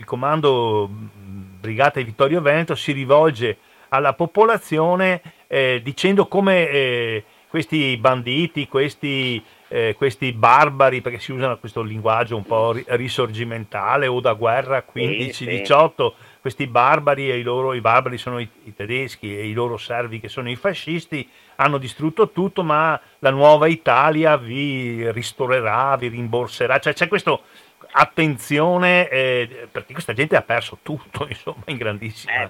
comando Brigate Vittorio Veneto si rivolge alla popolazione dicendo come questi banditi, questi barbari, perché si usano questo linguaggio un po' risorgimentale o da guerra 15-18, questi barbari e i barbari sono i tedeschi e i loro servi che sono i fascisti, hanno distrutto tutto, ma la nuova Italia vi ristorerà, vi rimborserà, cioè c'è questa attenzione perché questa gente ha perso tutto, insomma, in grandissima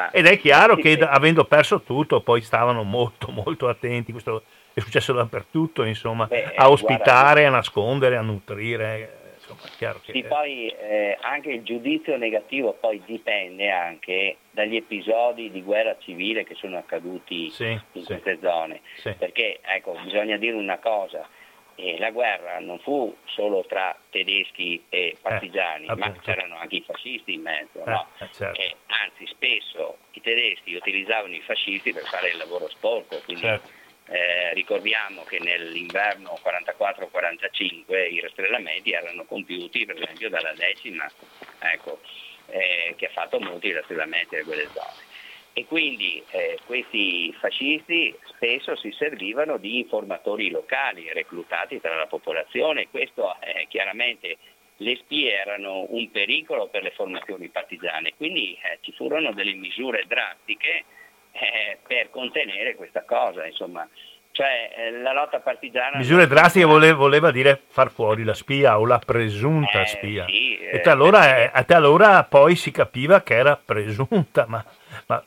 ed è chiaro che avendo perso tutto poi stavano molto molto attenti, questo è successo dappertutto, insomma, a ospitare, guarda, a nascondere, a nutrire, insomma, è chiaro che... Sì, poi anche il giudizio negativo poi dipende anche dagli episodi di guerra civile che sono accaduti in queste zone, perché, ecco, bisogna dire una cosa, La guerra non fu solo tra tedeschi e partigiani, ma c'erano anche i fascisti in mezzo, no? Certo. Anzi, spesso i tedeschi utilizzavano i fascisti per fare il lavoro sporco, quindi certo. Ricordiamo che nell'inverno 44-45 i rastrellamenti erano compiuti per esempio dalla Decima, che ha fatto molti rastrellamenti da quelle zone. E quindi questi fascisti spesso si servivano di informatori locali reclutati tra la popolazione. Questo chiaramente le spie erano un pericolo per le formazioni partigiane, quindi ci furono delle misure drastiche per contenere questa cosa, insomma. Cioè la lotta partigiana... Misure drastiche voleva dire far fuori la spia o la presunta spia. Sì, e allora poi si capiva che era presunta, ma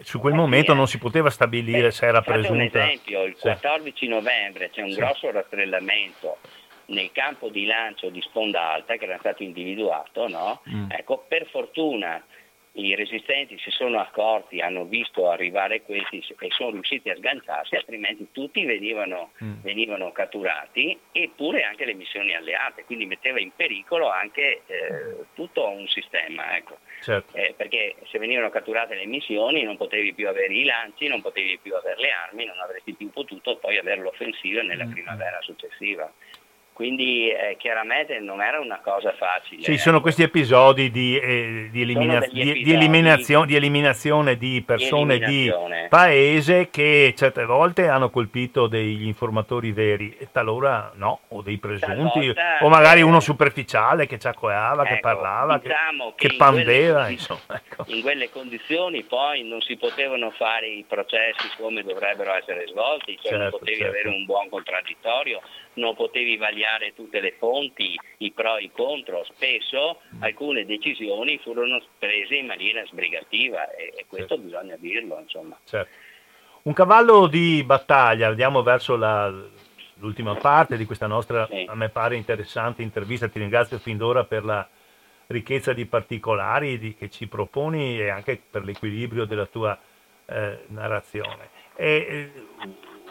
su quel momento non si poteva stabilire se era presunta. Un esempio, il 14 novembre c'è un grosso rastrellamento nel campo di lancio di Sponda Alta che era stato individuato, no? Per fortuna i resistenti si sono accorti, hanno visto arrivare questi e sono riusciti a sganciarsi, altrimenti tutti venivano catturati, eppure anche le missioni alleate, quindi metteva in pericolo anche tutto un sistema, Certo. Perché se venivano catturate le missioni non potevi più avere i lanci, non potevi più avere le armi, non avresti più potuto poi avere l'offensiva nella primavera successiva. Quindi chiaramente non era una cosa facile. Sì, sono questi episodi di eliminazione di persone, di paese, che certe volte hanno colpito degli informatori veri e talora no, o dei presunti, talvolta, o magari uno superficiale che ciacoeava, che parlava, diciamo che pandeva. In quelle condizioni poi non si potevano fare i processi come dovrebbero essere svolti, cioè non potevi avere un buon contraddittorio, non potevi vagliare tutte le fonti, i pro e i contro. Spesso alcune decisioni furono prese in maniera sbrigativa e questo bisogna dirlo, insomma. Certo. Un cavallo di battaglia, andiamo verso l'ultima parte di questa nostra, a me pare interessante intervista. Ti ringrazio fin d'ora per la ricchezza di particolari che ci proponi e anche per l'equilibrio della tua narrazione.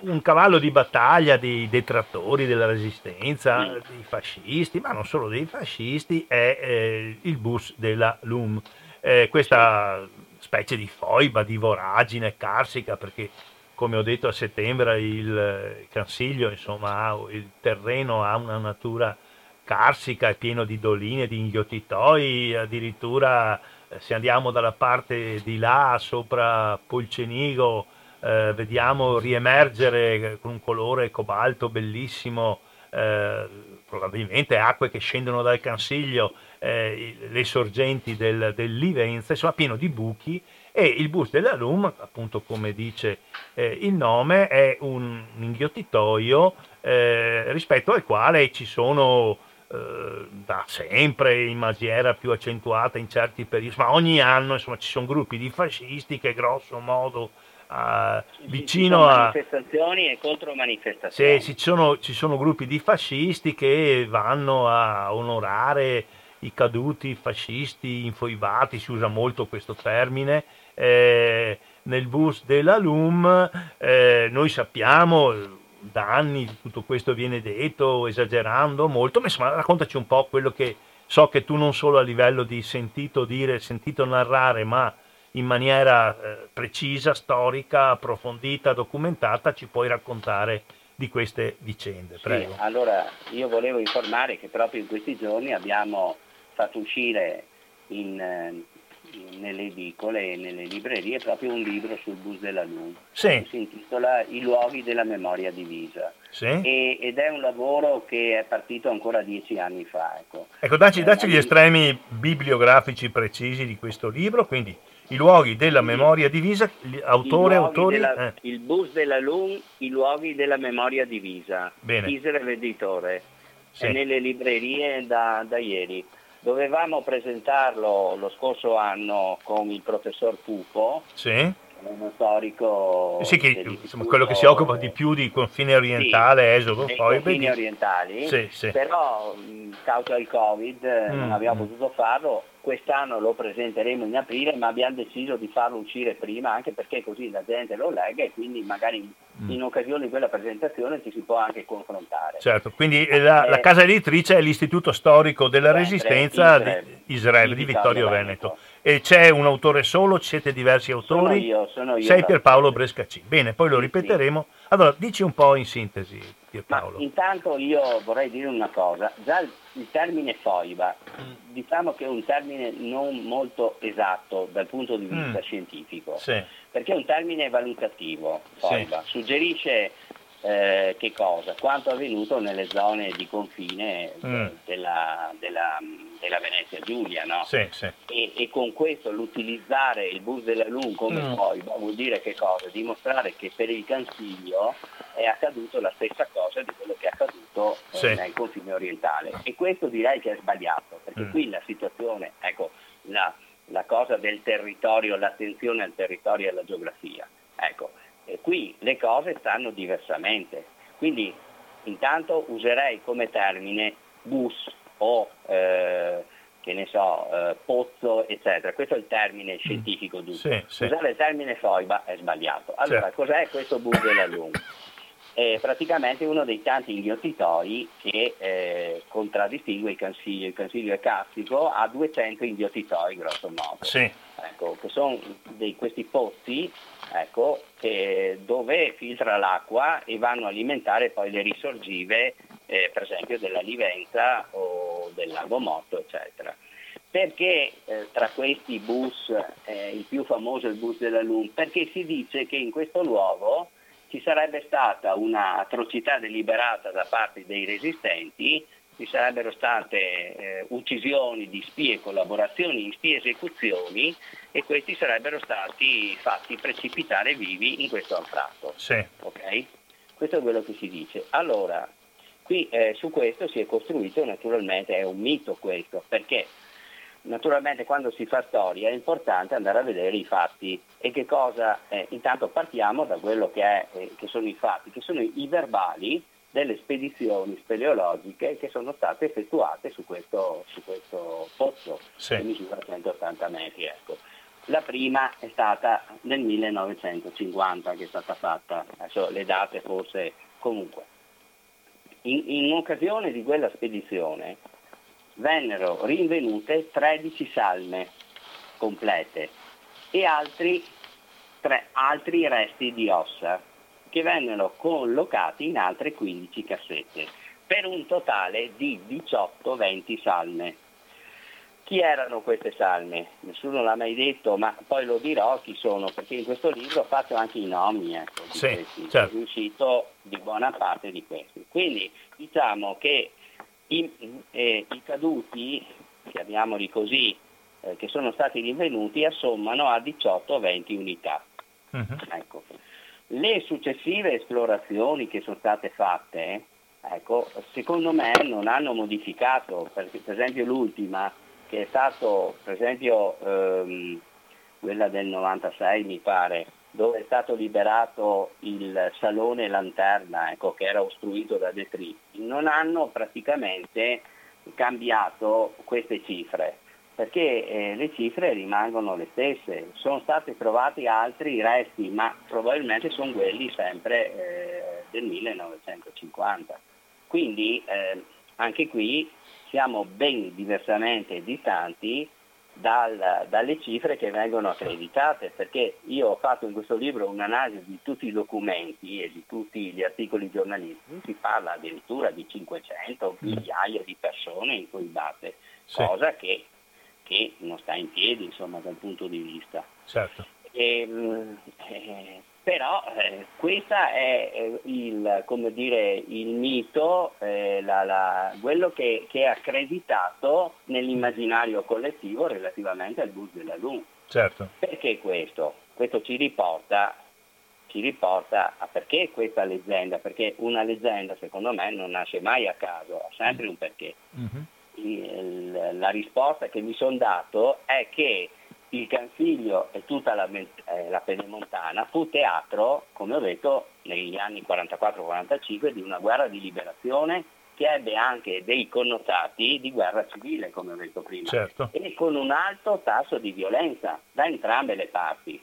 Un cavallo di battaglia dei detrattori della resistenza, dei fascisti, ma non solo dei fascisti, è il bus della Lum, questa specie di foiba, di voragine carsica, perché come ho detto a settembre il Cansiglio, insomma, il terreno ha una natura carsica, è pieno di doline, di inghiottitoi, addirittura se andiamo dalla parte di là sopra Polcenigo vediamo riemergere con un colore cobalto bellissimo, probabilmente acque che scendono dal Cansiglio, le sorgenti del Livenza, insomma pieno di buchi. E il bus della Lum, appunto come dice il nome, è un inghiottitoio rispetto al quale ci sono da sempre, in maniera più accentuata in certi periodi, ma ogni anno insomma ci sono gruppi di fascisti che grosso modo vicino a manifestazioni e contro manifestazioni. Sì, ci sono gruppi di fascisti che vanno a onorare i caduti fascisti infoibati, si usa molto questo termine, nel bus della Lum. Noi sappiamo da anni, tutto questo viene detto esagerando molto, ma insomma raccontaci un po' quello che so che tu non solo a livello di sentito dire, sentito narrare, ma in maniera precisa, storica, approfondita, documentata, ci puoi raccontare di queste vicende. Prego. Sì, allora io volevo informare che proprio in questi giorni abbiamo fatto uscire nelle edicole e nelle librerie proprio un libro sul bus della Lum, che si intitola I luoghi della memoria divisa, ed è un lavoro che è partito ancora 10 anni fa. Dacci gli estremi bibliografici precisi di questo libro, quindi I luoghi della memoria divisa, autori. Il bus della Lum, I luoghi della memoria divisa. Isere Venditore, è nelle librerie da ieri. Dovevamo presentarlo lo scorso anno con il professor Pupo, uno storico. Sì, che, insomma, quello che si occupa di più di confine orientale, esodo. Confini orientali, però causa il Covid non abbiamo potuto farlo. Quest'anno lo presenteremo in aprile, ma abbiamo deciso di farlo uscire prima, anche perché così la gente lo legga e quindi magari in occasione di quella presentazione ci si può anche confrontare. Certo, quindi la casa editrice è l'Istituto Storico della Resistenza di Israele, di Vittorio Veneto. E c'è un autore solo? Siete diversi autori? Sono io. Sei Pier Paolo Brescacin. Bene, poi lo ripeteremo. Allora, dici un po' in sintesi, Pier Paolo. Ma intanto io vorrei dire una cosa. Già il termine foiba, diciamo che è un termine non molto esatto dal punto di vista scientifico, perché è un termine valutativo, foiba. Suggerisce che cosa? Quanto avvenuto nelle zone di confine della Venezia Giulia, no? E con questo l'utilizzare il bus della Lum come foiba vuol dire che cosa? Dimostrare che per il Cansiglio è accaduto la stessa cosa di quello che è accaduto nel confine orientale, e questo direi che è sbagliato, perché qui la situazione, ecco, la cosa del territorio, l'attenzione al territorio e alla geografia, ecco. E qui le cose stanno diversamente, quindi intanto userei come termine bus o pozzo, eccetera. Questo è il termine scientifico giusto. Usare il termine foiba è sbagliato. Allora, cos'è questo bus della Lum? È praticamente uno dei tanti inghiottitoi che contraddistingue il Cansiglio. Il Cansiglio è carsico, ha 200 inghiottitoi grosso modo, ecco, che sono questi pozzi, ecco, dove filtra l'acqua e vanno a alimentare poi le risorgive, per esempio della Livenza o del Lago Morto, eccetera. Perché tra questi bus il più famoso è il bus della Lum? Perché si dice che in questo luogo ci sarebbe stata un'atrocità deliberata da parte dei resistenti, ci sarebbero state uccisioni di spie collaborazionisti, esecuzioni, e questi sarebbero stati fatti precipitare vivi in questo anfratto. Okay? Questo è quello che si dice. Allora, qui su questo si è costruito, naturalmente è un mito questo, perché naturalmente quando si fa storia è importante andare a vedere i fatti. E che cosa? Intanto partiamo da quello che è, che sono i fatti, che sono i verbali delle spedizioni speleologiche che sono state effettuate su questo pozzo che misura 180 metri. Ecco. La prima è stata nel 1950 che è stata fatta, adesso le date forse, comunque. In occasione di quella spedizione vennero rinvenute 13 salme complete e altri resti di ossa che vennero collocati in altre 15 cassette, per un totale di 18-20 salme. Chi erano queste salme? Nessuno l'ha mai detto, ma poi lo dirò chi sono, perché in questo libro ho fatto anche i nomi, ecco, di questi, certo. Sono uscito di buona parte di questi. Quindi diciamo che i caduti, chiamiamoli così, che sono stati rinvenuti assommano a 18-20 unità. Ecco. Le successive esplorazioni che sono state fatte, ecco, secondo me non hanno modificato, perché per esempio l'ultima, che è stato per esempio quella del 96 mi pare, dove è stato liberato il salone lanterna, ecco, che era ostruito da detriti, non hanno praticamente cambiato queste cifre, perché le cifre rimangono le stesse. Sono stati trovati altri resti, ma probabilmente sono quelli sempre del 1950. Quindi anche qui siamo ben diversamente distanti dalle cifre che vengono accreditate, perché io ho fatto in questo libro un'analisi di tutti i documenti e di tutti gli articoli giornalistici. Si parla addirittura di 500 migliaia di persone in cui date, cosa che non sta in piedi, insomma, dal punto di vista. Certo. Però questa è il mito, quello che è accreditato nell'immaginario collettivo relativamente al bus della Lum. Certo. Perché questo ci riporta a perché questa leggenda, perché una leggenda secondo me non nasce mai a caso, ha sempre un perché. La risposta che mi sono dato è che il Cansiglio e tutta la Pedemontana fu teatro, come ho detto, negli anni 44-45 di una guerra di liberazione che ebbe anche dei connotati di guerra civile, come ho detto prima, e con un alto tasso di violenza da entrambe le parti.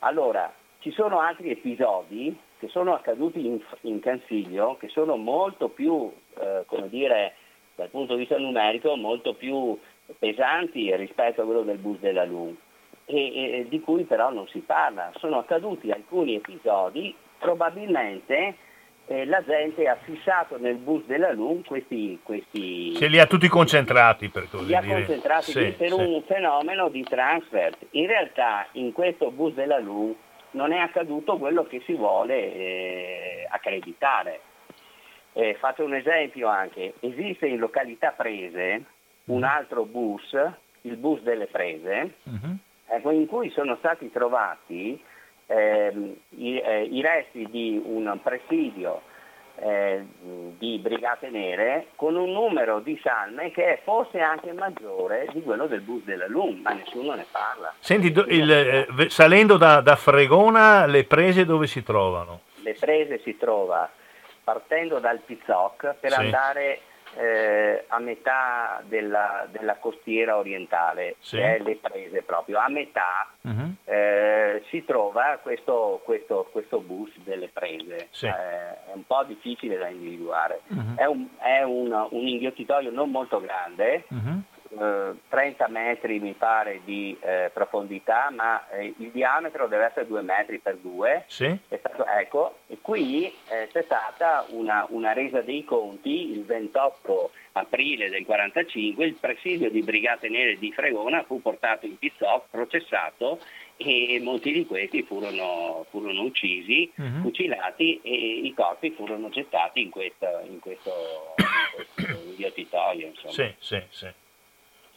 Allora, ci sono altri episodi che sono accaduti in Cansiglio, che sono molto più, dal punto di vista numerico, molto più pesanti rispetto a quello del Bus de la Lum, e di cui però non si parla. Sono accaduti alcuni episodi, probabilmente la gente ha fissato nel Bus de la Lum questi... Se li ha tutti concentrati, per così dire. Li ha concentrati per un fenomeno di transfer. In realtà in questo Bus de la Lum non è accaduto quello che si vuole accreditare. Faccio un esempio anche. Esiste in località Prese un altro bus, il Bus delle Prese, in cui sono stati trovati i resti di un presidio di Brigate Nere con un numero di salme che è forse anche maggiore di quello del Bus de la Lum, ma nessuno ne parla. Senti, salendo da Fregona, le Prese dove si trovano? Le Prese si trova partendo dal Pizzoc per andare a metà della costiera orientale, che è le Prese proprio, a metà si trova questo bus delle Prese, è un po' difficile da individuare, è un inghiottitoio non molto grande, 30 metri mi pare di profondità, ma il diametro deve essere 2 metri per 2. È stato, e qui c'è stata una resa dei conti. Il 28 aprile del 45 il presidio di Brigate Nere di Fregona fu portato in Pizzoc, processato, e molti di questi furono uccisi, fucilati, e i corpi furono gettati in questo inghiottitoio, insomma.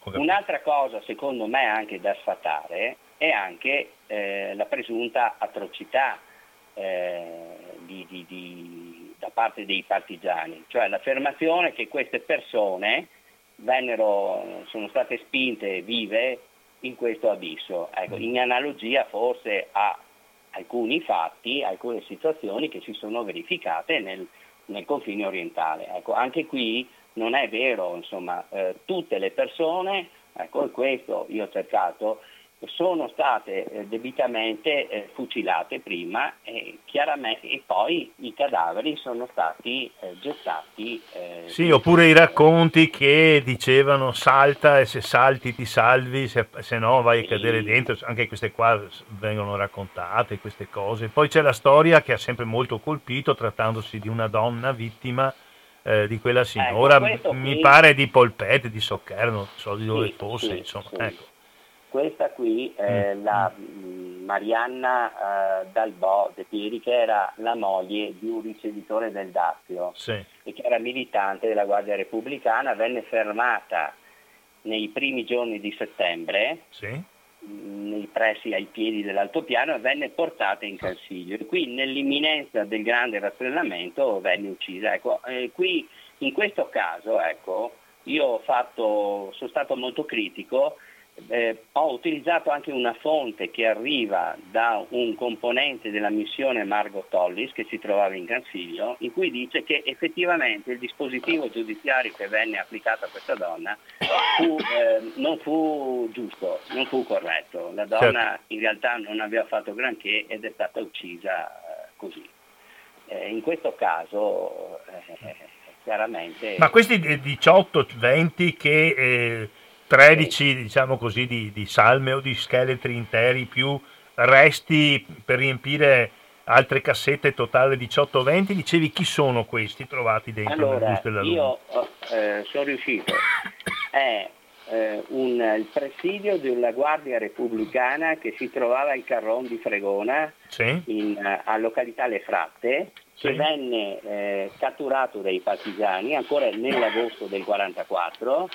Un'altra cosa, secondo me, anche da sfatare è anche la presunta atrocità da parte dei partigiani, cioè l'affermazione che queste persone sono state spinte vive in questo abisso, in analogia forse a alcuni fatti, alcune situazioni che si sono verificate nel confine orientale. Anche qui non è vero, insomma, tutte le persone, questo io ho cercato, sono state debitamente fucilate prima, chiaramente, e poi i cadaveri sono stati gettati. Oppure i racconti che dicevano salta e se salti ti salvi, se no vai a cadere dentro, anche queste qua vengono raccontate, queste cose. Poi c'è la storia che ha sempre molto colpito, trattandosi di una donna vittima, di quella signora, mi pare di Polpette, di Soccherno, non so di dove fosse, insomma. Sì. Ecco. Questa qui è la Marianna Dalbò De Pieri, che era la moglie di un ricevitore del Dazio, e che era militante della Guardia Repubblicana, venne fermata nei primi giorni di settembre, nei pressi ai piedi dell'altopiano, e venne portata in Cansiglio, e qui nell'imminenza del grande rastrellamento venne uccisa. Qui in questo caso io sono stato molto critico, ho utilizzato anche una fonte che arriva da un componente della missione Margo Tollis che si trovava in Cansiglio, in cui dice che effettivamente il dispositivo giudiziario che venne applicato a questa donna non fu giusto, non fu corretto. La donna in realtà non aveva fatto granché ed è stata uccisa così. In questo caso chiaramente... Ma questi 18-20 che... 13, diciamo così, di salme o di scheletri interi, più resti per riempire altre cassette, totale 18-20, dicevi chi sono questi trovati dentro il Bus della Lum? Io sono riuscito, è il presidio della Guardia Repubblicana che si trovava al Carron di Fregona, a località Le Fratte, che venne catturato dai partigiani ancora nell'agosto del 44.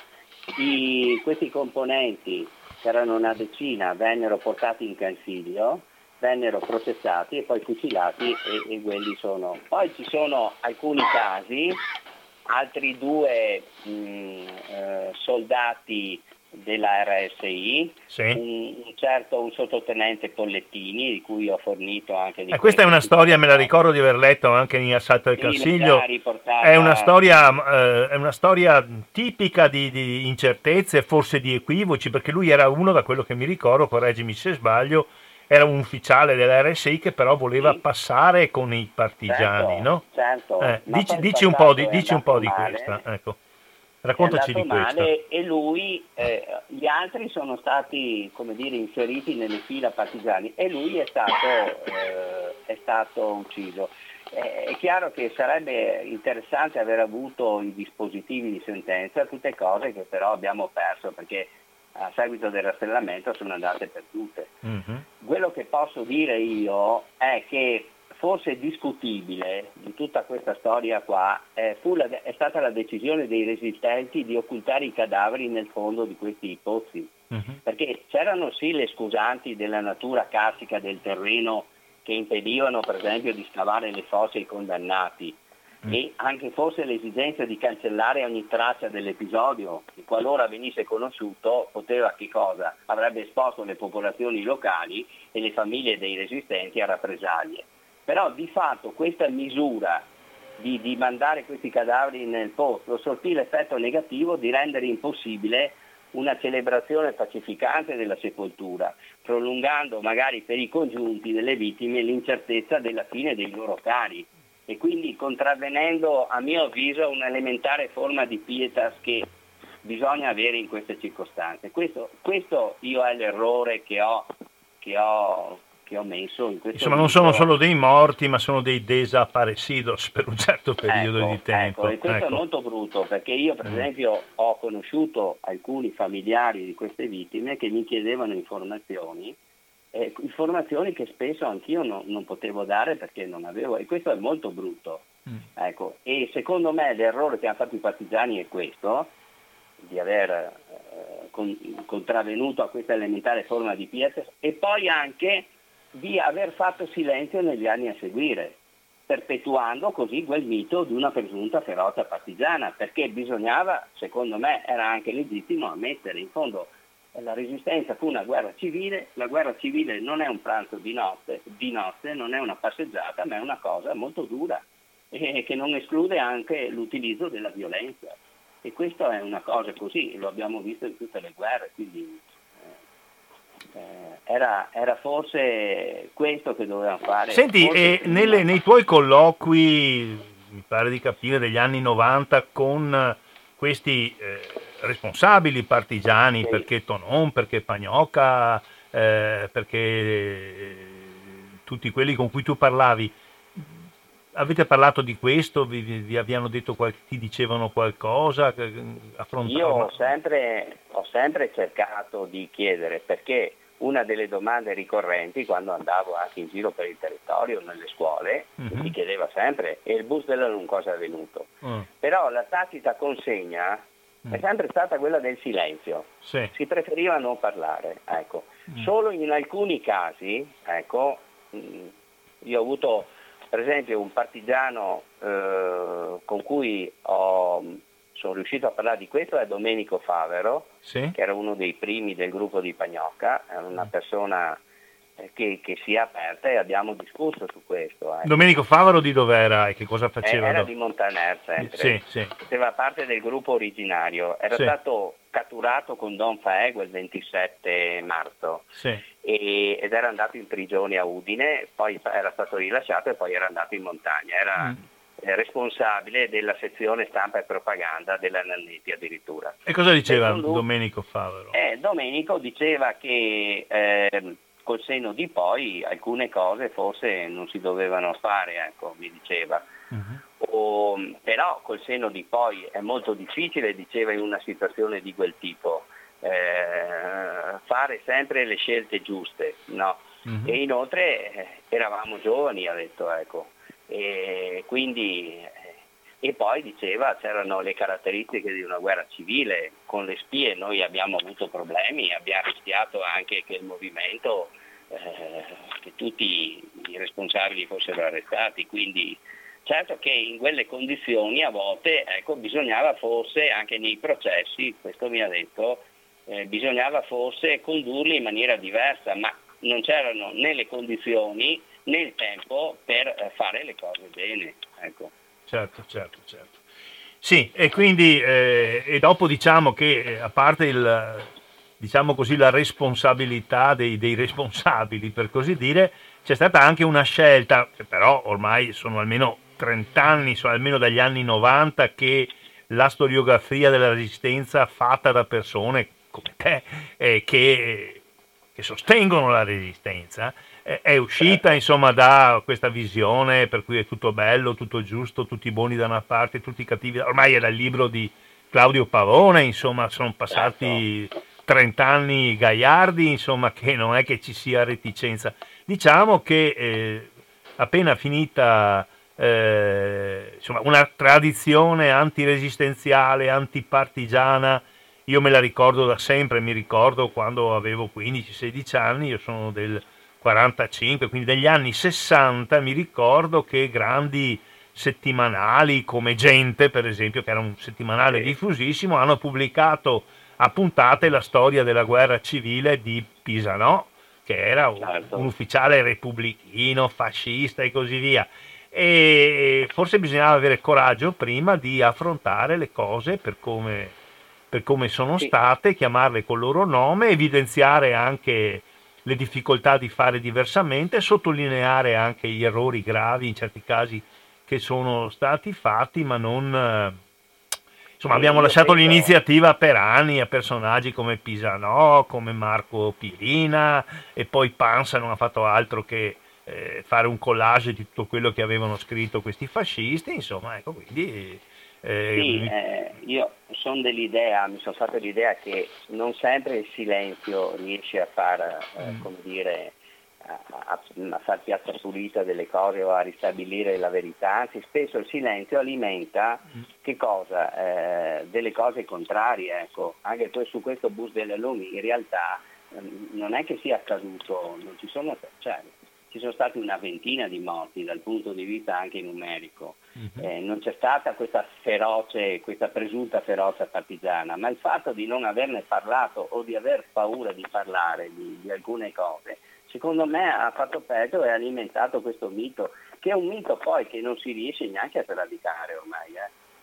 Questi componenti, che erano una decina, vennero portati in Cansiglio, vennero processati e poi fucilati, e quelli sono. Poi ci sono alcuni casi, altri 2 soldati della RSI, un sottotenente Pollettini, di cui ho fornito anche di questa è una storia, me la ricordo di aver letto anche in Assalto al Cansiglio, è una storia tipica di incertezze, forse di equivoci, perché lui era uno, da quello che mi ricordo, correggimi se sbaglio, era un ufficiale dell'RSI che però voleva passare con i partigiani, certo, no? Certo. Dici un po' di questa, ecco. Raccontaci di questo. E lui, gli altri sono stati, come dire, inseriti nelle fila partigiani e lui è stato ucciso. È chiaro che sarebbe interessante aver avuto i dispositivi di sentenza, tutte cose che però abbiamo perso perché a seguito del rastrellamento sono andate perdute. Mm-hmm. Quello che posso dire io è che forse discutibile di tutta questa storia qua è stata la decisione dei resistenti di occultare i cadaveri nel fondo di questi pozzi, mm-hmm. perché c'erano sì le scusanti della natura carsica del terreno che impedivano per esempio di scavare le fosse ai condannati, mm. e anche forse l'esigenza di cancellare ogni traccia dell'episodio che qualora venisse conosciuto poteva che cosa? Avrebbe esposto le popolazioni locali e le famiglie dei resistenti a rappresaglie. Però di fatto questa misura di mandare questi cadaveri nel posto sortì l'effetto negativo di rendere impossibile una celebrazione pacificante della sepoltura, prolungando magari per i congiunti delle vittime l'incertezza della fine dei loro cari e quindi contravvenendo a mio avviso un'elementare forma di pietas che bisogna avere in queste circostanze. Questo io è l'errore che ho messo in questo. Insomma, non sono solo dei morti, ma sono dei desaparecidos per un certo periodo di tempo. E questo è molto brutto, perché io, per esempio, ho conosciuto alcuni familiari di queste vittime che mi chiedevano informazioni che spesso anch'io non potevo dare perché non avevo, e questo è molto brutto. Mm. Ecco, e secondo me l'errore che hanno fatto i partigiani è questo, di aver contravvenuto a questa elementare forma di pietas e poi anche di aver fatto silenzio negli anni a seguire, perpetuando così quel mito di una presunta ferocia partigiana, perché bisognava, secondo me, era anche legittimo ammettere, in fondo la resistenza fu una guerra civile, la guerra civile non è un pranzo di notte, non è una passeggiata, ma è una cosa molto dura e che non esclude anche l'utilizzo della violenza. E questa è una cosa così, lo abbiamo visto in tutte le guerre, quindi era forse questo che dovevamo fare. Senti, nei tuoi colloqui, mi pare di capire, degli anni 90 con questi responsabili partigiani, sì. perché Tonon, perché Pagnocca, perché tutti quelli con cui tu parlavi, avete parlato di questo? Vi abbiano detto ti dicevano qualcosa? Io ho sempre cercato di chiedere, perché una delle domande ricorrenti quando andavo anche in giro per il territorio, nelle scuole, mm-hmm. si chiedeva sempre e il bus della Lum cosa è avvenuto? Mm. Però la tacita consegna è sempre stata quella del silenzio, sì. si preferiva non parlare, ecco. Solo in alcuni casi, ecco, io ho avuto per esempio un partigiano con cui sono riuscito a parlare di questo è Domenico Favero, sì. che era uno dei primi del gruppo di Pagnocca, era una persona che si è aperta e abbiamo discusso su questo. Domenico Favero di dov'era e che cosa faceva? Era di Montaner sempre, sì, sì. faceva parte del gruppo originario, era sì. stato catturato con Don Faè il 27 marzo sì. ed era andato in prigione a Udine, poi era stato rilasciato e poi era andato in montagna, era responsabile della sezione stampa e propaganda della Nannetti addirittura. E cosa diceva Domenico Favero? Domenico diceva che col senno di poi alcune cose forse non si dovevano fare, ecco, mi diceva. Uh-huh. Però col senno di poi è molto difficile, diceva, in una situazione di quel tipo fare sempre le scelte giuste, no? Uh-huh. E inoltre eravamo giovani, ha detto, ecco, e quindi e poi diceva c'erano le caratteristiche di una guerra civile, con le spie noi abbiamo avuto problemi, abbiamo rischiato anche che il movimento che tutti i responsabili fossero arrestati, quindi certo che in quelle condizioni a volte, ecco, bisognava forse anche nei processi, questo mi ha detto, bisognava forse condurli in maniera diversa, ma non c'erano né le condizioni né il tempo per fare le cose bene, ecco. Certo. Sì, e quindi e dopo diciamo che a parte il diciamo così, la responsabilità dei responsabili, per così dire, c'è stata anche una scelta, che però ormai sono almeno 30 anni, sono almeno dagli anni 90 che la storiografia della Resistenza fatta da persone come te che sostengono la Resistenza è uscita insomma da questa visione per cui è tutto bello, tutto giusto, tutti i buoni da una parte, tutti i cattivi, ormai era il libro di Claudio Pavone, insomma sono passati 30 anni gaiardi, insomma, che non è che ci sia reticenza. Diciamo che appena finita insomma, una tradizione antiresistenziale, antipartigiana, io me la ricordo da sempre, mi ricordo quando avevo 15-16 anni, io sono del 45, quindi degli anni 60 mi ricordo che grandi settimanali come Gente, per esempio, che era un settimanale diffusissimo, hanno pubblicato a puntate la storia della guerra civile di Pisanò, che era un ufficiale repubblichino, fascista e così via. E forse bisognava avere coraggio prima di affrontare le cose per come sono state, chiamarle col loro nome, evidenziare anche le difficoltà di fare diversamente, sottolineare anche gli errori gravi in certi casi che sono stati fatti, ma non... Insomma, abbiamo lasciato l'iniziativa per anni a personaggi come Pisanò, come Marco Pirina, e poi Pansa non ha fatto altro che fare un collage di tutto quello che avevano scritto questi fascisti, insomma, ecco, quindi... io sono dell'idea, mi sono fatto l'idea che non sempre il silenzio riesce a far, come dire... a far piazza pulita delle cose o a ristabilire la verità, anzi spesso il silenzio alimenta che cosa? Delle cose contrarie, ecco. Anche poi su questo bus della Lum in realtà non è che sia accaduto, non ci sono, cioè, ci sono stati una ventina di morti dal punto di vista anche numerico, non c'è stata questa presunta ferocia partigiana, ma il fatto di non averne parlato o di aver paura di parlare di alcune cose, secondo me ha fatto peggio e ha alimentato questo mito, che è un mito poi che non si riesce neanche a sradicare ormai,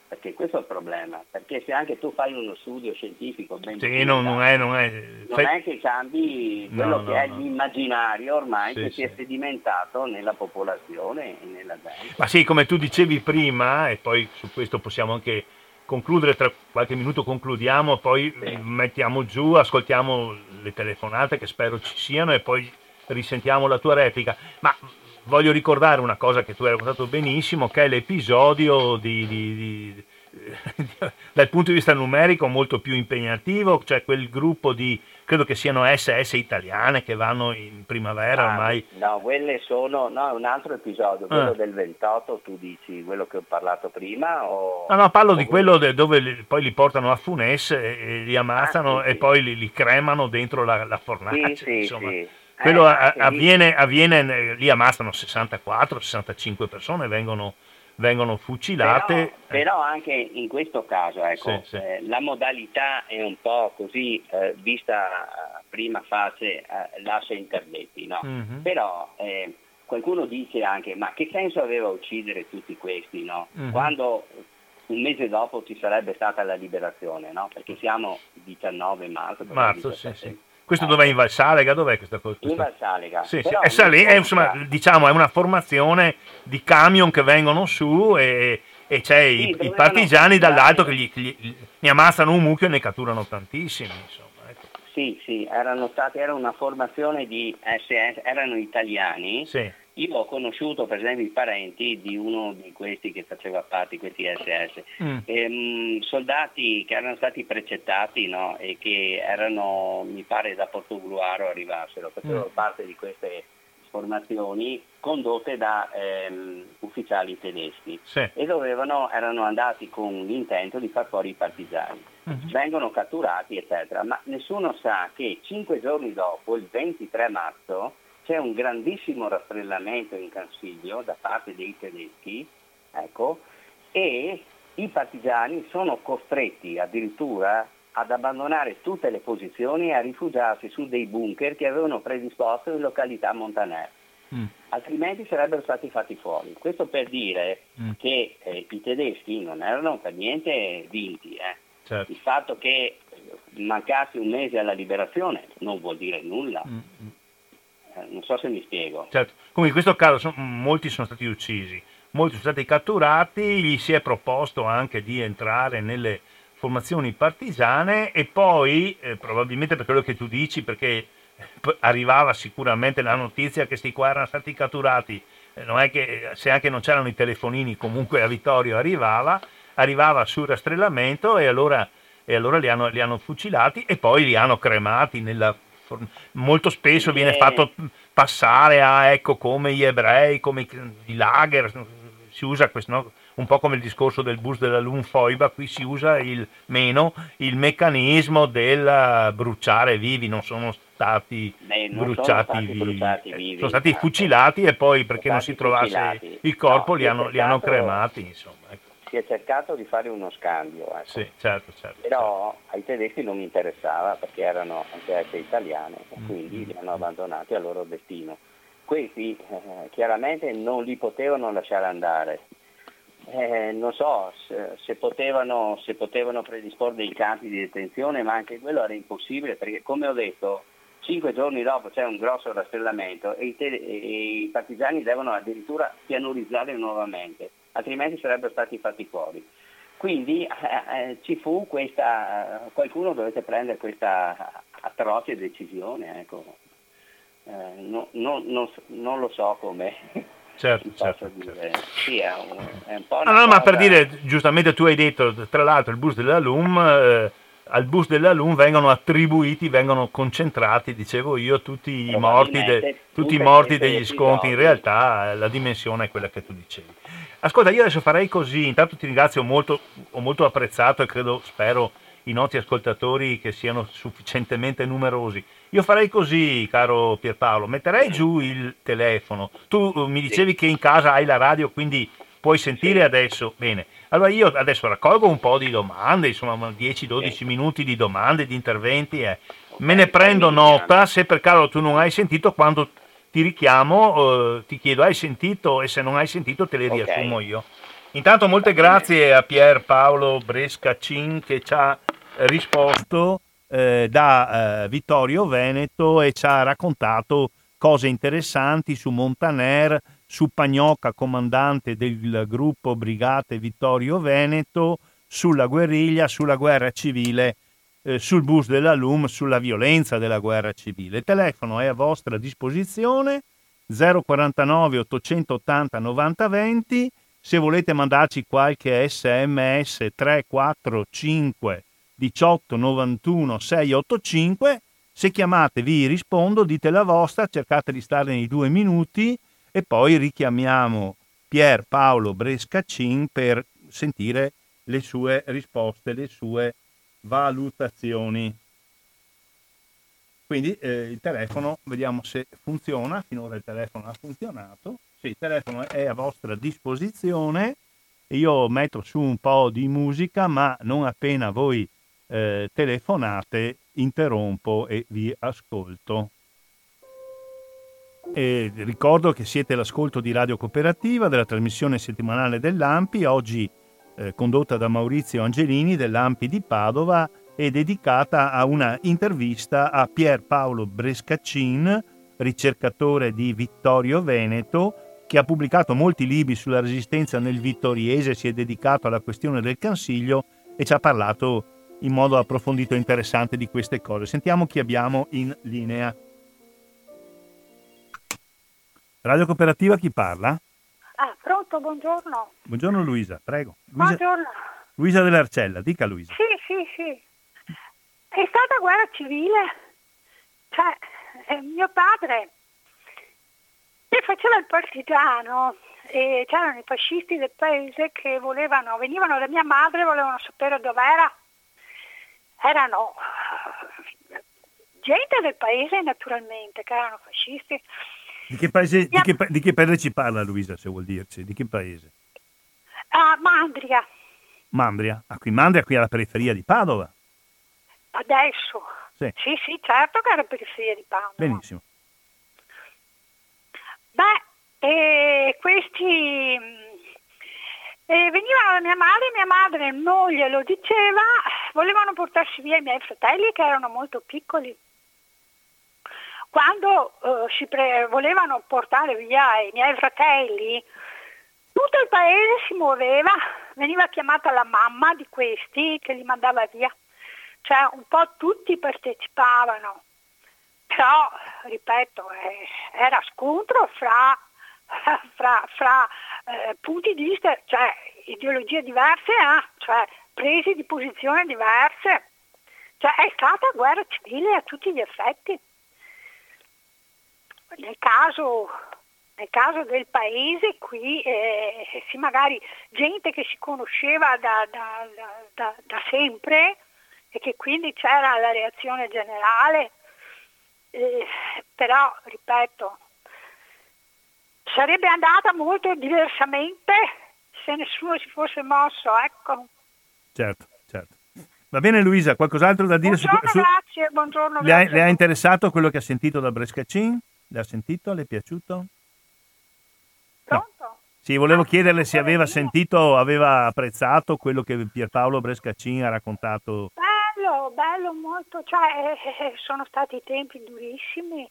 perché questo è il problema, perché se anche tu fai uno studio scientifico ben non è che cambi quello è l'immaginario ormai che si è sedimentato nella popolazione e nella gente. Ma sì, come tu dicevi prima, e poi su questo possiamo anche concludere, tra qualche minuto concludiamo, poi mettiamo giù, ascoltiamo le telefonate che spero ci siano e poi risentiamo la tua replica, ma voglio ricordare una cosa che tu hai raccontato benissimo, che è l'episodio dal punto di vista numerico molto più impegnativo, cioè quel gruppo di, credo che siano SS italiane che vanno in primavera ormai. No, quelle sono, no, è un altro episodio, quello del 28, tu dici quello che ho parlato prima o... No, parlo di quello dove poi li portano a Funes e li ammazzano e poi li cremano dentro la fornace, insomma. Sì. Quello avviene, lì ammazzano 64-65 persone, vengono fucilate. Però anche in questo caso, ecco, la modalità è un po' così, vista a prima fase, lascia interdetti, no? Però qualcuno dice anche, ma che senso aveva uccidere tutti questi, no? Quando un mese dopo ci sarebbe stata la liberazione, no? Perché siamo 19 marzo, Questo dov'è, in Valsalega? Dov'è questa cosa? In Valsalega. È una formazione di camion che vengono su e c'è i partigiani dall'alto che ne ammazzano un mucchio e ne catturano tantissimi. Insomma, ecco. Sì, era una formazione di SS, erano italiani. Sì. Io ho conosciuto per esempio i parenti di uno di questi che faceva parte di questi SS, soldati che erano stati precettati, no? E che erano, mi pare, da Portogruaro arrivassero, facevano parte di queste formazioni condotte da ufficiali tedeschi e erano andati con l'intento di far fuori i partigiani, vengono catturati eccetera, ma nessuno sa che 5 giorni dopo, il 23 marzo, c'è un grandissimo rastrellamento in Cansiglio da parte dei tedeschi, ecco, e i partigiani sono costretti addirittura ad abbandonare tutte le posizioni e a rifugiarsi su dei bunker che avevano predisposto in località Montaner, altrimenti sarebbero stati fatti fuori. Questo per dire che i tedeschi non erano per niente vinti. Certo. Il fatto che mancati un mese alla liberazione non vuol dire nulla. Non so se mi spiego. Certo. Come in questo caso molti sono stati uccisi, molti sono stati catturati, gli si è proposto anche di entrare nelle formazioni partigiane e poi, probabilmente per quello che tu dici, perché arrivava sicuramente la notizia che questi qua erano stati catturati, non è che, se anche non c'erano i telefonini, comunque a Vittorio arrivava sul rastrellamento e allora li hanno fucilati e poi li hanno cremati nella... Molto spesso viene fatto passare a, ecco, come gli ebrei, come i lager, si usa questo, no? Un po' come il discorso del bus della Lum foiba, qui si usa il meccanismo del bruciare vivi, non sono stati bruciati vivi, sono stati fucilati e poi, perché non si trovasse il corpo, li hanno cremati, insomma, ecco. Si è cercato di fare uno scambio, ecco. Sì, certo. Però ai tedeschi non interessava, perché erano anche italiani, quindi li hanno abbandonati al loro destino. Questi chiaramente non li potevano lasciare andare. Non so se potevano predisporre dei campi di detenzione, ma anche quello era impossibile, perché, come ho detto, 5 giorni dopo c'è un grosso rastrellamento e i partigiani devono addirittura pianurizzare nuovamente, altrimenti sarebbero stati fatti fuori. Quindi ci fu questa, qualcuno dovette prendere questa atroce decisione, ecco. Non lo so come. Certo. Sì, è un po'. No, ma per dire, giustamente tu hai detto, tra l'altro, il bus della Lum, al bus della Lum vengono concentrati, dicevo io, tutti i morti, degli scontri. In realtà la dimensione è quella che tu dicevi. Ascolta, io adesso farei così, intanto ti ringrazio molto, ho molto apprezzato e spero i nostri ascoltatori che siano sufficientemente numerosi. Io farei così, caro Pierpaolo, metterei giù il telefono. Tu mi dicevi che in casa hai la radio, quindi puoi sentire adesso. Bene, allora io adesso raccolgo un po' di domande, insomma 10-12 minuti di domande, di interventi. Me ne prendo nota, se per caso tu non hai sentito, quando ti richiamo, ti chiedo hai sentito, e se non hai sentito te le riassumo io. Intanto molte grazie a Pier Paolo Brescacin che ci ha risposto da Vittorio Veneto e ci ha raccontato cose interessanti su Montaner, su Pagnocca, comandante del gruppo Brigate Vittorio Veneto, sulla guerriglia, sulla guerra civile, sul bus della Lum, sulla violenza della guerra civile. Il telefono è a vostra disposizione, 049 880 90 20. Se volete mandarci qualche SMS, 345 18 91 685, se chiamate vi rispondo, dite la vostra, cercate di stare nei 2 minuti e poi richiamiamo Pier Paolo Brescacin per sentire le sue risposte, le sue valutazioni. Quindi il telefono, vediamo se funziona, finora il telefono ha funzionato. Sì, il telefono è a vostra disposizione, io metto su un po' di musica, ma non appena voi telefonate interrompo e vi ascolto. E ricordo che siete all'ascolto di Radio Cooperativa, della trasmissione settimanale dell'AMPI, oggi condotta da Maurizio Angelini dell'AMPI di Padova e dedicata a una intervista a Pier Paolo Brescacin, ricercatore di Vittorio Veneto, che ha pubblicato molti libri sulla resistenza nel Vittoriese, si è dedicato alla questione del Cansiglio e ci ha parlato in modo approfondito e interessante di queste cose. Sentiamo chi abbiamo in linea. Radio Cooperativa, chi parla? Ah, pronto, buongiorno. Buongiorno Luisa, prego. Luisa, buongiorno. Luisa dell'Arcella, dica Luisa. Sì. È stata guerra civile, cioè... mio padre che faceva il partigiano e c'erano i fascisti del paese che venivano da mia madre, volevano sapere dov'era, erano gente del paese naturalmente, che erano fascisti. Di che paese ci parla Luisa, se vuol dirci, di che paese? Mandria. Mandria? Ah, qui Mandria, qui alla periferia di Padova? Adesso... Sì, certo che era periferia di Padova. Benissimo. Beh, questi venivano mia madre non glielo diceva, volevano portarsi via i miei fratelli che erano molto piccoli. Quando volevano portare via i miei fratelli, tutto il paese si muoveva, veniva chiamata la mamma di questi che li mandava via, cioè un po' tutti partecipavano, però ripeto era scontro fra punti di vista, cioè ideologie diverse, cioè presi di posizione diverse, cioè è stata guerra civile a tutti gli effetti. Nel caso del paese qui, sì, magari gente che si conosceva da sempre e che quindi c'era la reazione generale, però ripeto sarebbe andata molto diversamente se nessuno si fosse mosso, ecco. Certo. Va bene Luisa, qualcos'altro da dire? Grazie, buongiorno. Le ha interessato quello che ha sentito da Brescacin? Le ha sentito? Le è piaciuto? Pronto? No. Sì, volevo chiederle se aveva sentito o aveva apprezzato quello che Pier Paolo Brescacin ha raccontato. Bello molto, cioè sono stati tempi durissimi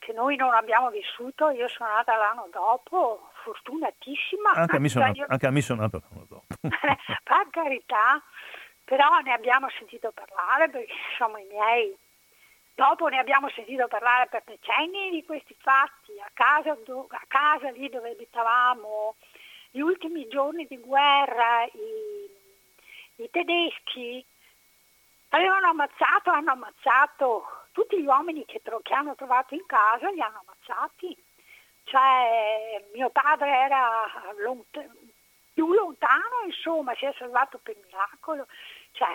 che noi non abbiamo vissuto, io sono nata l'anno dopo, fortunatissima. Anche a me sono nata l'anno dopo. Per carità, però ne abbiamo sentito parlare, perché insomma dopo ne abbiamo sentito parlare per decenni di questi fatti, a casa lì dove abitavamo, gli ultimi giorni di guerra, i tedeschi hanno ammazzato tutti gli uomini che hanno trovato in casa, li hanno ammazzati. Cioè mio padre era più lontano, insomma, si è salvato per miracolo. Cioè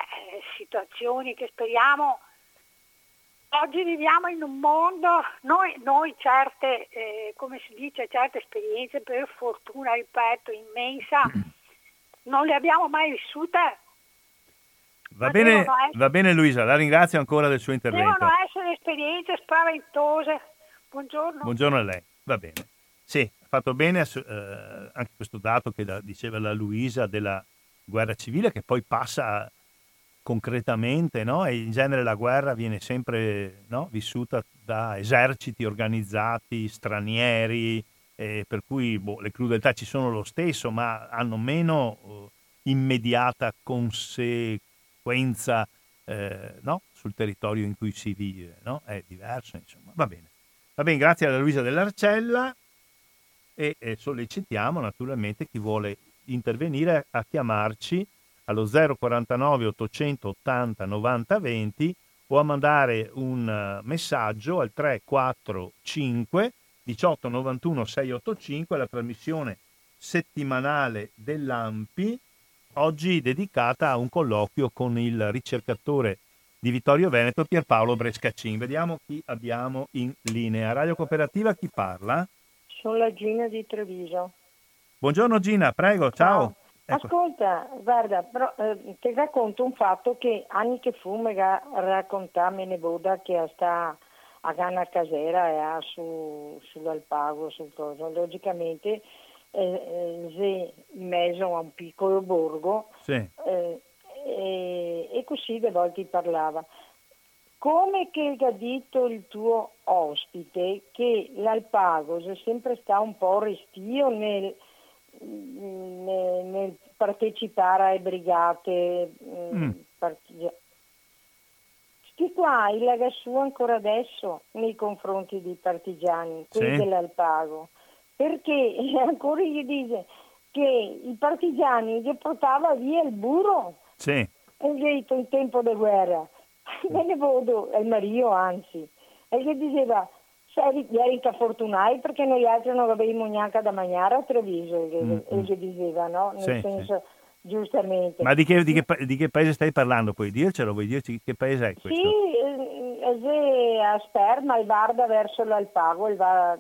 situazioni che speriamo. Oggi viviamo in un mondo, noi certe, come si dice, certe esperienze per fortuna, ripeto, immensa, non le abbiamo mai vissute. Va bene Luisa, la ringrazio ancora del suo intervento. Devono essere esperienze spaventose. Buongiorno. Buongiorno a lei, va bene. Sì, ha fatto bene anche questo dato che diceva la Luisa della guerra civile che poi passa concretamente, no? E in genere la guerra viene sempre, no? Vissuta da eserciti organizzati, stranieri, per cui le crudeltà ci sono lo stesso, ma hanno meno immediata conseguenza no? Sul territorio in cui si vive, no? È diverso, insomma. Va bene, grazie alla Luisa Dell'Arcella e sollecitiamo naturalmente chi vuole intervenire a chiamarci allo 049 880 90 20 o a mandare un messaggio al 345 18 91 685, la trasmissione settimanale dell'ANPI, oggi dedicata a un colloquio con il ricercatore di Vittorio Veneto Pier Paolo Brescacin. Vediamo chi abbiamo in linea. Radio Cooperativa, chi parla? Sono la Gina di Treviso. Buongiorno Gina, prego, ciao. Ecco. Ascolta, guarda, però, ti racconto un fatto che anni che fu raccontarmi Neboda che sta a Ganna Casera e a sull'Alpago, sul coso. Logicamente in mezzo a un piccolo borgo, sì. E così de volte parlava. Come che ha detto il tuo ospite che l'Alpago è sempre stato un po' restio nel partecipare alle brigate che qua il Lagassù ancora adesso nei confronti dei partigiani, quelli sì. Dell'Alpago, perché ancora gli dice che i partigiani gli portava via il burro, sì. E gli ha detto in tempo di guerra me ne vado, il Mario anzi, e gli diceva eri fortunati perché noi altri non avevamo neanche da mangiare a Treviso, e gli diceva, no? Nel senso, sì. Giustamente. Ma di che paese stai parlando? Puoi dircelo? Vuoi dirci che paese è questo? Sì, Asperma, il Varda verso l'Alpago.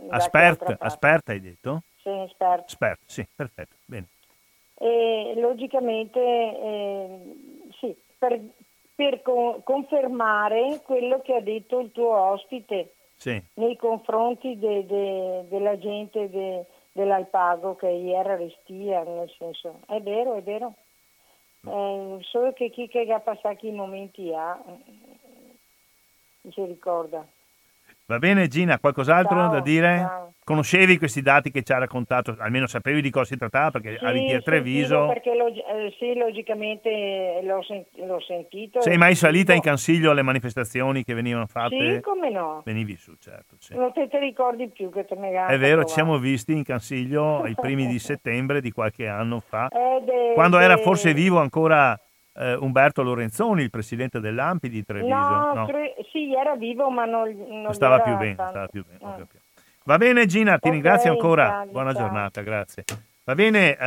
Asperta hai detto? Sì, Asperta, sì, perfetto, bene. E logicamente, sì, per confermare quello che ha detto il tuo ospite. Sì. Nei confronti della gente dell'alpago che ieri restia, nel senso, è vero. Solo che chi che ha passato i momenti si ricorda. Va bene Gina, qualcos'altro da dire? Ciao. Conoscevi questi dati che ci ha raccontato, almeno sapevi di cosa si trattava perché sì, eri a Treviso? Perché logicamente l'ho sentito. Sei mai salita in Cansiglio alle manifestazioni che venivano fatte? Sì, come no. Venivi su, certo. Sì. Non te ricordi più che te ne hai. È vero, ci siamo visti in Cansiglio ai primi di settembre di qualche anno fa, quando era forse vivo ancora... Umberto Lorenzoni, il presidente dell'ANPI di Treviso. No. Sì, era vivo, ma non stava più bene. Stava più bene. Va bene Gina, ti ringrazio ancora. Buona giornata, grazie. Va bene,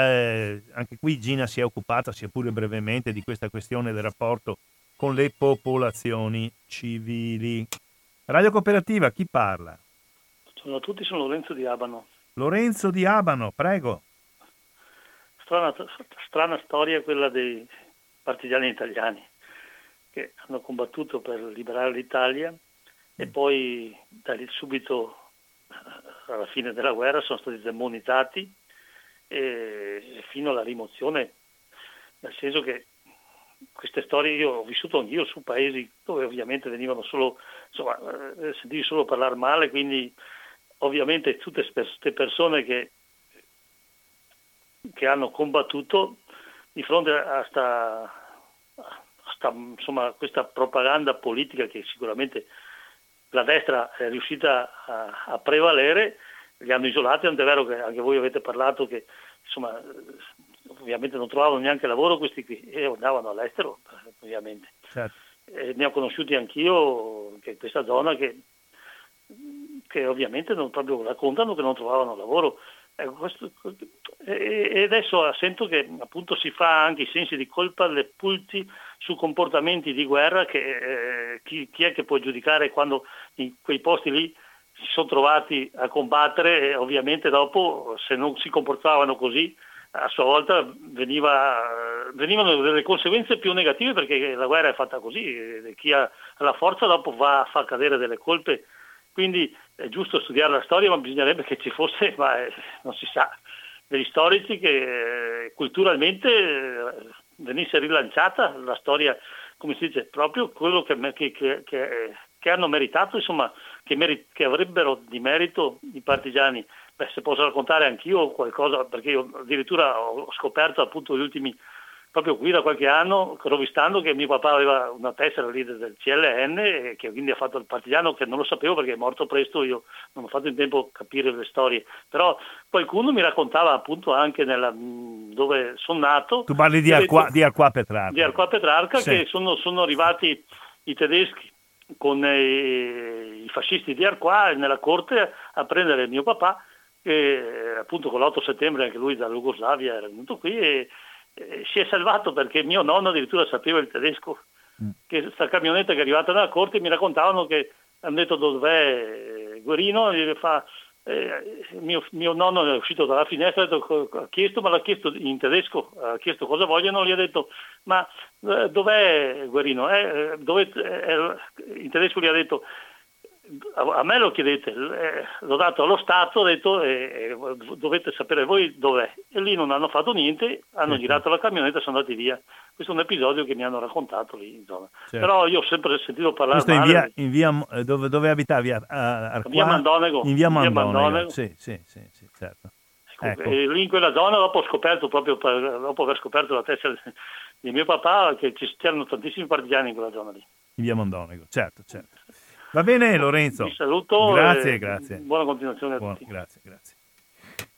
anche qui Gina si è occupata, sia pure brevemente, di questa questione del rapporto con le popolazioni civili. Radio Cooperativa, chi parla? Ciao a tutti, sono Lorenzo Di Abano. Lorenzo Di Abano, prego. Strana storia quella dei partigiani italiani che hanno combattuto per liberare l'Italia e poi da lì subito alla fine della guerra sono stati demonizzati e fino alla rimozione, nel senso che queste storie io ho vissuto anch'io su paesi dove ovviamente venivano solo, insomma, sentivi solo parlare male, quindi ovviamente tutte queste persone che hanno combattuto di fronte a questa propaganda politica che sicuramente la destra è riuscita a prevalere, li hanno isolati, tant'è vero che anche voi avete parlato che insomma ovviamente non trovavano neanche lavoro questi qui e andavano all'estero ovviamente. Certo. E ne ho conosciuti anch'io che questa zona che ovviamente non proprio raccontano che non trovavano lavoro. E adesso sento che appunto si fa anche i sensi di colpa le pulci su comportamenti di guerra che chi è che può giudicare quando in quei posti lì si sono trovati a combattere e ovviamente dopo se non si comportavano così a sua volta venivano delle conseguenze più negative perché la guerra è fatta così e chi ha la forza dopo va a far cadere delle colpe. Quindi è giusto studiare la storia, ma bisognerebbe che ci fosse, non si sa, degli storici che culturalmente venisse rilanciata la storia, come si dice, proprio quello che hanno meritato, insomma, che avrebbero di merito i partigiani. Se posso raccontare anch'io qualcosa, perché io addirittura ho scoperto appunto gli ultimi, proprio qui da qualche anno, rovistando che mio papà aveva una tessera lì del CLN e che quindi ha fatto il partigiano, che non lo sapevo perché è morto presto, io non ho fatto in tempo a capire le storie, però qualcuno mi raccontava appunto anche dove sono nato. Tu parli di Arquà Petrarca. Di Arquà Petrarca, sì. Che sono arrivati i tedeschi con i fascisti di Arquà nella corte a prendere mio papà, che appunto con l'8 settembre anche lui dalla Jugoslavia era venuto qui e si è salvato perché mio nonno addirittura sapeva il tedesco, che questa camionetta che è arrivata dalla corte mi raccontavano che hanno detto dov'è Guerino e fa mio nonno è uscito dalla finestra, ha chiesto in tedesco, ha chiesto cosa vogliono, gli ha detto ma dov'è Guerino? In tedesco gli ha detto a me lo chiedete, l'ho dato allo Stato, ho detto dovete sapere voi dov'è, e lì non hanno fatto niente, hanno girato la camionetta e sono andati via. Questo è un episodio che mi hanno raccontato lì in zona. Certo. Però io ho sempre sentito parlare questo male. In via dove abitavi? Via Mandonego. In via Mandonego. Sì, certo. Ecco. E lì in quella zona dopo aver scoperto la tessera di mio papà che c'erano tantissimi partigiani in quella zona lì. In via Mandonego, certo. Va bene Lorenzo, vi saluto, grazie. Buona continuazione a tutti. Grazie.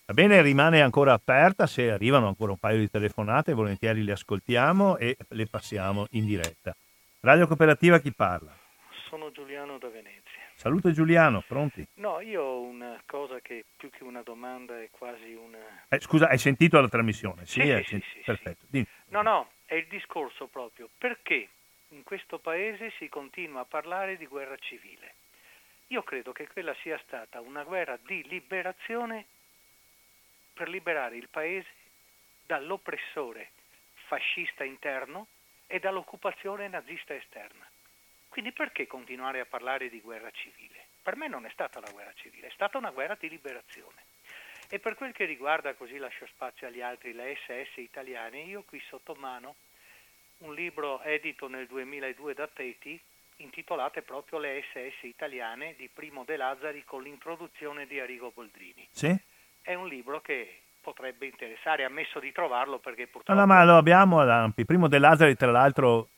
Va bene, rimane ancora aperta, se arrivano ancora un paio di telefonate volentieri le ascoltiamo e le passiamo in diretta. Radio Cooperativa, chi parla? Sono Giuliano da Venezia. Saluto Giuliano, pronti? No, io ho una cosa che più che una domanda è quasi una... scusa, hai sentito la trasmissione? Sì, perfetto. Sì. No, è il discorso proprio, perché in questo paese si continua a parlare di guerra civile. Io credo che quella sia stata una guerra di liberazione per liberare il paese dall'oppressore fascista interno e dall'occupazione nazista esterna. Quindi perché continuare a parlare di guerra civile? Per me non è stata la guerra civile, è stata una guerra di liberazione. E per quel che riguarda, così lascio spazio agli altri, la SS italiana, io ho qui sotto mano un libro edito nel 2002 da Peti, intitolate proprio Le SS italiane di Primo De Lazzari con l'introduzione di Arrigo Boldrini. Sì? È un libro che potrebbe interessare, ammesso di trovarlo, perché purtroppo... No, ma lo abbiamo all'Ampi. Primo De Lazzari, tra l'altro,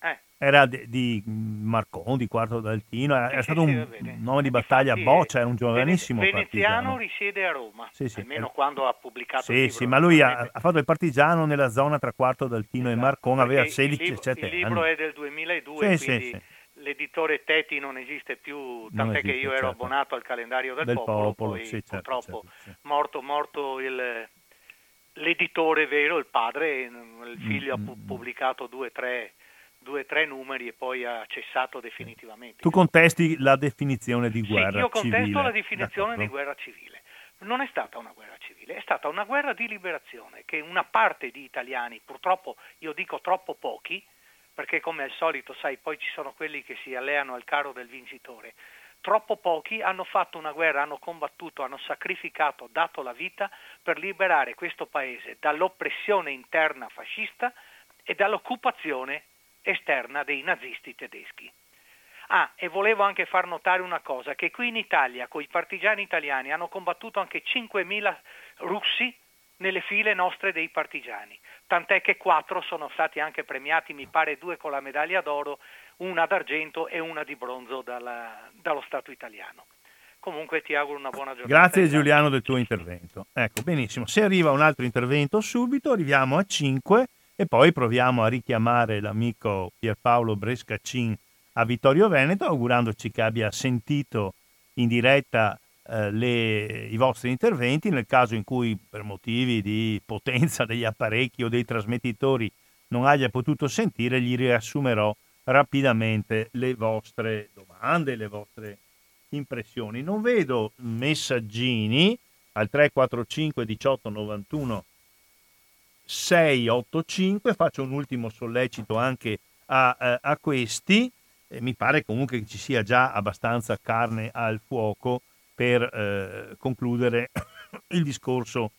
era di Marcon, di Quarto d'Altino, era stato un nome di battaglia. Infatti, Boccia, era un giovanissimo veneziano, partigiano. Risiede a Roma, almeno quando ha pubblicato il libro. Sì, ma lui ha fatto il partigiano nella zona tra Quarto d'Altino e Marcon, aveva 16-17 anni. Il libro è del 2002, quindi... L'editore Teti non esiste più, tant'è che io ero abbonato al calendario del popolo poi purtroppo morto l'editore vero, il padre. Il figlio ha pubblicato due o tre numeri e poi ha cessato definitivamente. Tu contesti la definizione di guerra civile? Sì, io contesto la definizione di guerra civile. Non è stata una guerra civile, è stata una guerra di liberazione che una parte di italiani, purtroppo io dico troppo pochi, perché come al solito, sai, poi ci sono quelli che si alleano al carro del vincitore. Troppo pochi hanno fatto una guerra, hanno combattuto, hanno sacrificato, dato la vita per liberare questo paese dall'oppressione interna fascista e dall'occupazione esterna dei nazisti tedeschi. Ah, e volevo anche far notare una cosa, che qui in Italia, con i partigiani italiani, hanno combattuto anche 5.000 russi nelle file nostre dei partigiani, tant'è che 4 sono stati anche premiati, mi pare 2 con la medaglia d'oro, 1 d'argento e 1 di bronzo dallo Stato italiano. Comunque ti auguro una buona giornata. Grazie Giuliano del tuo intervento. Ecco, benissimo, se arriva un altro intervento subito, arriviamo a 5 e poi proviamo a richiamare l'amico Pier Paolo Brescacin a Vittorio Veneto, augurandoci che abbia sentito in diretta i vostri interventi. Nel caso in cui per motivi di potenza degli apparecchi o dei trasmettitori non abbia potuto sentire, gli riassumerò rapidamente le vostre domande, le vostre impressioni. Non vedo messaggini al 345 18 91 685. Faccio un ultimo sollecito anche a questi, mi pare comunque che ci sia già abbastanza carne al fuoco per concludere il discorso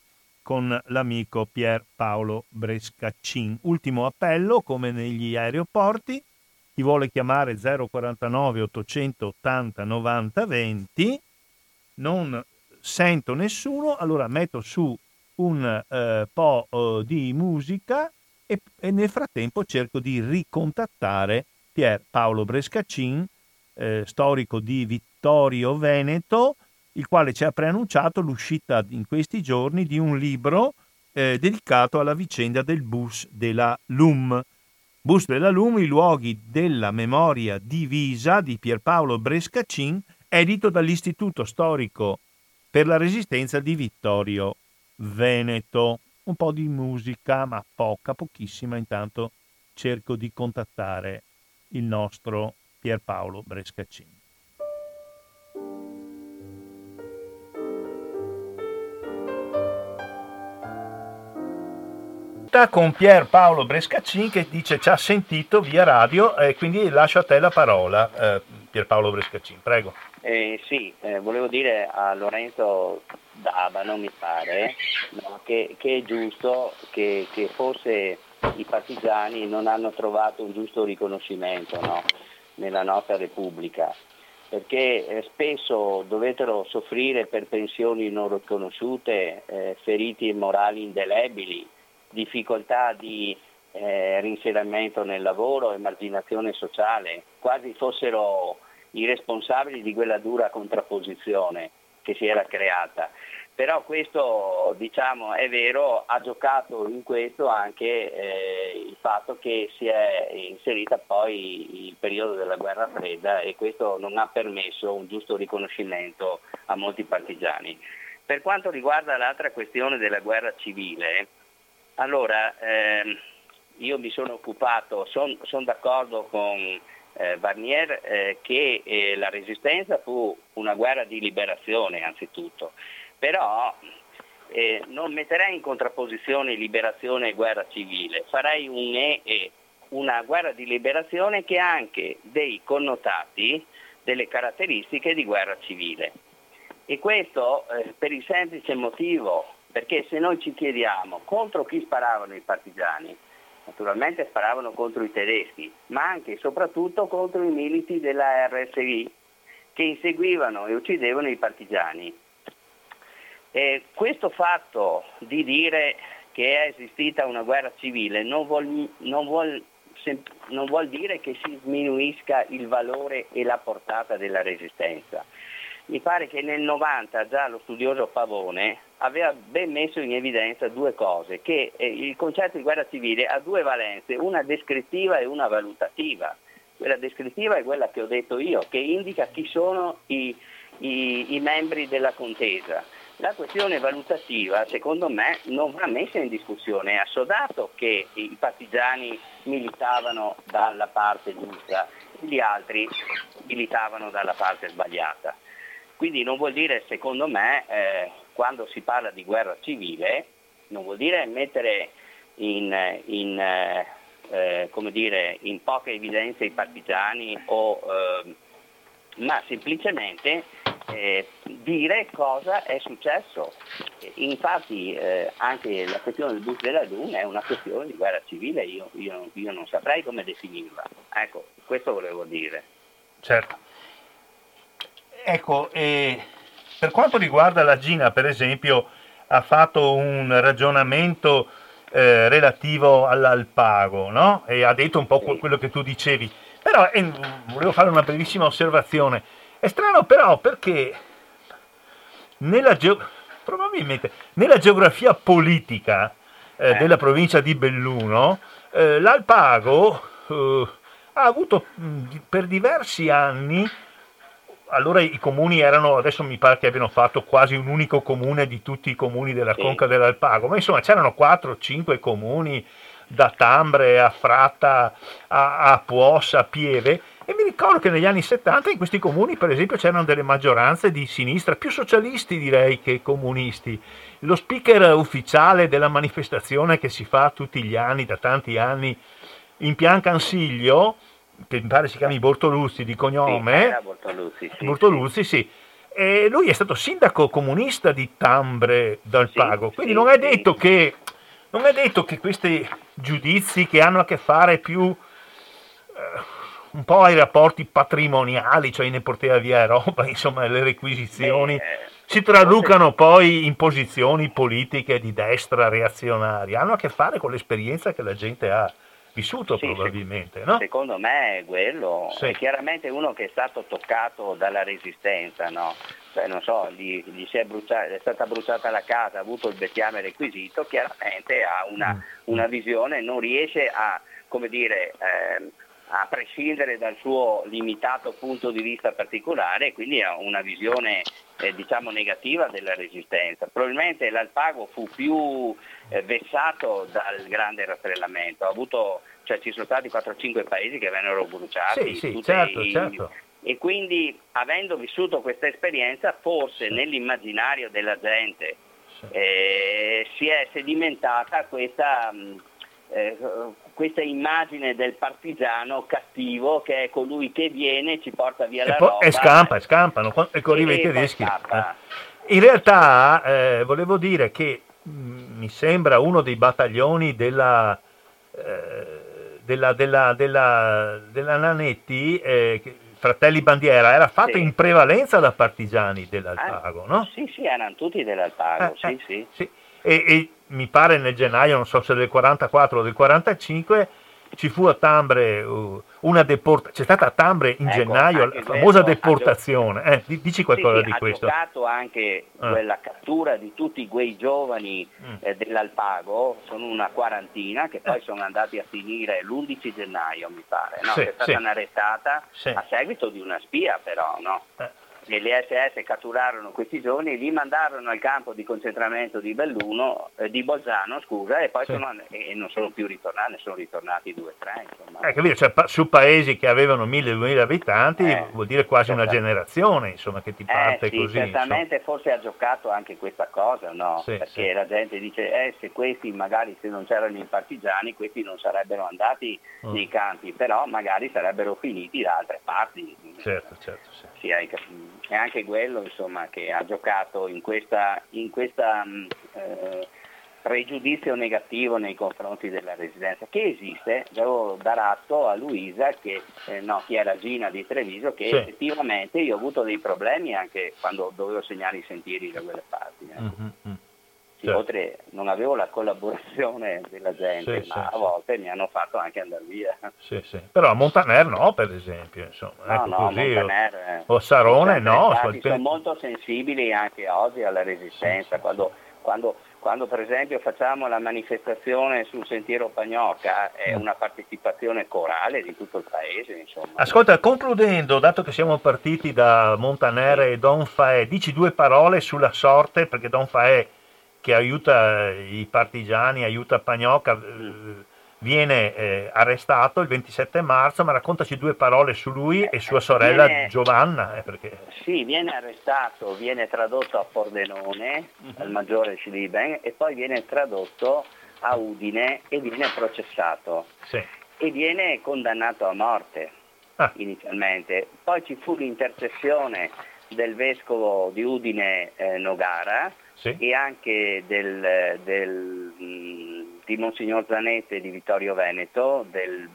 con l'amico Pier Paolo Brescacin. Ultimo appello, come negli aeroporti, chi vuole chiamare 049 880 90 20, non sento nessuno, allora metto su un po' di musica e nel frattempo cerco di ricontattare Pier Paolo Brescacin, storico di Vittorio Veneto, il quale ci ha preannunciato l'uscita in questi giorni di un libro dedicato alla vicenda del Bus de la Lum. Bus de la Lum, i luoghi della memoria divisa di Pier Paolo Brescacin, edito dall'Istituto Storico per la Resistenza di Vittorio Veneto. Un po' di musica, ma pochissima, intanto cerco di contattare il nostro Pier Paolo Brescacin. Con Pier Paolo Brescacin che dice ci ha sentito via radio, quindi lascio a te la parola, Pier Paolo Brescacin, prego. Volevo dire a Lorenzo D'Abano, mi pare, che è giusto che forse i partigiani non hanno trovato un giusto riconoscimento, no? Nella nostra Repubblica, perché spesso dovettero soffrire per pensioni non riconosciute, feriti morali indelebili, difficoltà di reinserimento nel lavoro e emarginazione sociale, quasi fossero i responsabili di quella dura contrapposizione che si era creata. Però questo, diciamo, è vero, ha giocato in questo anche il fatto che si è inserita poi il periodo della guerra fredda e questo non ha permesso un giusto riconoscimento a molti partigiani. Per quanto riguarda l'altra questione della guerra civile, allora, io mi sono occupato, sono d'accordo con Barnier che la Resistenza fu una guerra di liberazione anzitutto, però non metterei in contrapposizione liberazione e guerra civile, farei una guerra di liberazione che ha anche dei connotati, delle caratteristiche di guerra civile. E questo per il semplice motivo Perché se noi ci chiediamo contro chi sparavano i partigiani, naturalmente sparavano contro i tedeschi, ma anche e soprattutto contro i militi della RSI che inseguivano e uccidevano i partigiani. E questo fatto di dire che è esistita una guerra civile non vuol dire che si sminuisca il valore e la portata della resistenza. Mi pare che nel 90 già lo studioso Pavone aveva ben messo in evidenza due cose, che il concetto di guerra civile ha due valenze, una descrittiva e una valutativa. Quella descrittiva è quella che ho detto io, che indica chi sono i membri della contesa. La questione valutativa, secondo me, non va messa in discussione, è assodato che i partigiani militavano dalla parte giusta, gli altri militavano dalla parte sbagliata. Quindi non vuol dire, secondo me, quando si parla di guerra civile, non vuol dire mettere in poca evidenza i partigiani, ma semplicemente dire cosa è successo. Infatti anche la questione del Bus de la Lum è una questione di guerra civile, io non saprei come definirla. Ecco, questo volevo dire. Certo. Ecco, per quanto riguarda la Gina, per esempio, ha fatto un ragionamento relativo all'Alpago, no? E ha detto un po' quello che tu dicevi. Però volevo fare una brevissima osservazione. È strano però perché probabilmente nella geografia politica della provincia di Belluno, l'Alpago ha avuto per diversi anni. Allora i comuni erano, adesso mi pare che abbiano fatto quasi un unico comune di tutti i comuni della conca dell'Alpago, ma insomma c'erano 4-5 comuni da Tambre a Fratta a Puossa, a Pieve, e mi ricordo che negli anni 70 in questi comuni per esempio c'erano delle maggioranze di sinistra, più socialisti direi che comunisti. Lo speaker ufficiale della manifestazione che si fa tutti gli anni, da tanti anni, in Pian Cansiglio, che mi pare si chiami Bortoluzzi di cognome, Bortoluzzi. E lui è stato sindaco comunista di Tambre d'Alpago, quindi non è detto che questi giudizi che hanno a che fare più un po' ai rapporti patrimoniali, cioè ne portava via roba, insomma le requisizioni, si traducano poi in posizioni politiche di destra reazionaria, hanno a che fare con l'esperienza che la gente ha vissuto probabilmente, no? Secondo me è quello, è chiaramente uno che è stato toccato dalla resistenza, no? Cioè, non so, gli si è stata bruciata la casa, ha avuto il bestiame requisito, chiaramente ha una visione, non riesce a, come dire, a prescindere dal suo limitato punto di vista particolare, quindi ha una visione diciamo negativa della resistenza. Probabilmente l'Alpago fu più vessato dal grande rastrellamento, ci sono stati 4-5 paesi che vennero bruciati, certo. E quindi avendo vissuto questa esperienza forse nell'immaginario della gente si è sedimentata questa immagine del partigiano cattivo che è colui che viene, ci porta via la roba e scampano ecco, arriva i tedeschi. In realtà volevo dire che mi sembra uno dei battaglioni della Nannetti, Fratelli Bandiera, era fatto in prevalenza da partigiani dell'Alpago, no? Sì, erano tutti dell'Alpago, sì. E mi pare nel gennaio, non so se del 44 o del 45, ci fu a Tambre una deportazione, c'è stata a Tambre in gennaio la famosa deportazione, dici qualcosa di questo. Ha giocato anche quella cattura di tutti quei giovani dell'Alpago, sono una quarantina, che poi sono andati a finire l'11 gennaio mi pare, no? È stata un'arrestata a seguito di una spia però, no? E le SS catturarono questi giovani, li mandarono al campo di concentramento di Bolzano, e poi non sono più ritornati, ne sono ritornati 2-3. Capito? Cioè, su paesi che avevano 1.000-2.000 abitanti vuol dire quasi una generazione, insomma, che ti parte così. Certamente forse ha giocato anche questa cosa, no? Perché la gente dice, se questi magari se non c'erano i partigiani, questi non sarebbero andati nei campi, però magari sarebbero finiti da altre parti. Certo, certo. Sì, hai capito. è anche quello, insomma, che ha giocato in questa pregiudizio negativo nei confronti della Resistenza, che esiste. Devo dar atto a Luisa che era Gina di Treviso, che sì, effettivamente io ho avuto dei problemi anche quando dovevo segnare i sentieri da quelle parti. Mm-hmm. Sì, certo. Oltre non avevo la collaborazione della gente, sì, ma sì, a volte mi hanno fatto anche andare via. Sì, sì. Però a Montaner no, per esempio, insomma. No, no, così, Montaner, o Sarone no. Sono molto sensibili anche oggi alla Resistenza, sì, sì. Quando per esempio facciamo la manifestazione sul sentiero Pagnocca, è una partecipazione corale di tutto il paese, insomma. Ascolta, concludendo, dato che siamo partiti da Montaner e Don Faè, dici due parole sulla sorte, perché Don Faè, che aiuta i partigiani, aiuta Pagnocca, viene arrestato il 27 marzo, ma raccontaci due parole su lui e sua sorella Giovanna. Perché... Sì, viene arrestato, viene tradotto a Pordenone, al maggiore Schlieben, e poi viene tradotto a Udine e viene processato. Sì. E viene condannato a morte inizialmente. Poi ci fu l'intercessione del vescovo di Udine Nogara, sì, e anche di Monsignor Zanette di Vittorio Veneto, del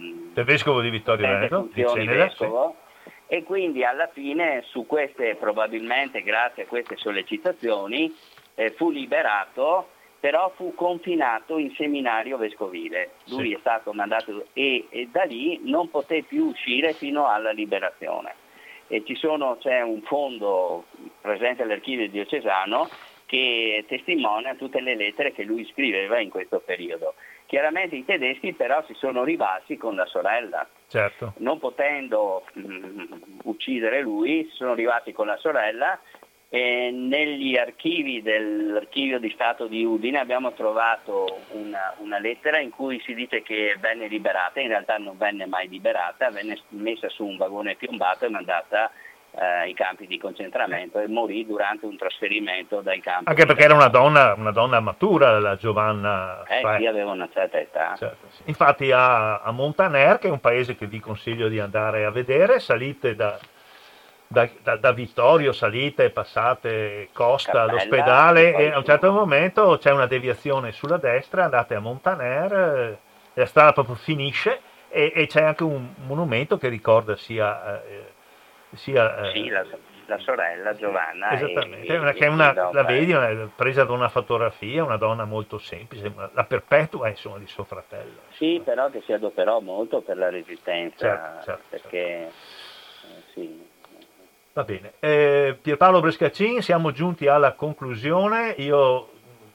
vescovo di Vittorio Veneto, di Ceneda, vescovo, sì. E quindi alla fine, su queste, probabilmente grazie a queste sollecitazioni, fu liberato, però fu confinato in seminario vescovile. Lui è stato mandato e da lì non poté più uscire fino alla liberazione. E c'è un fondo presente all'archivio diocesano che testimonia tutte le lettere che lui scriveva in questo periodo. Chiaramente i tedeschi però si sono ribassi con la sorella. Certo. Non potendo uccidere lui, sono arrivati con la sorella, e negli archivi dell'archivio di Stato di Udine abbiamo trovato una lettera in cui si dice che venne liberata, in realtà non venne mai liberata, venne messa su un vagone piombato e mandata ai campi di concentramento, e morì durante un trasferimento dai campi. Anche perché era una donna matura, la Giovanna. Sì, aveva una certa età. Certo, sì. Infatti a Montaner, che è un paese che vi consiglio di andare a vedere, salite da Vittorio, salite, passate Costa, Cappella, all'ospedale, e a un certo momento c'è una deviazione sulla destra, andate a Montaner, la strada proprio finisce, e c'è anche un monumento che ricorda la sorella Giovanna, esattamente, la vedi, presa da una fotografia, una donna molto semplice, la perpetua insomma di suo fratello. Sì, però che si adoperò molto per la Resistenza, certo, perché sì. Va bene, Pier Paolo Brescacin, siamo giunti alla conclusione. Io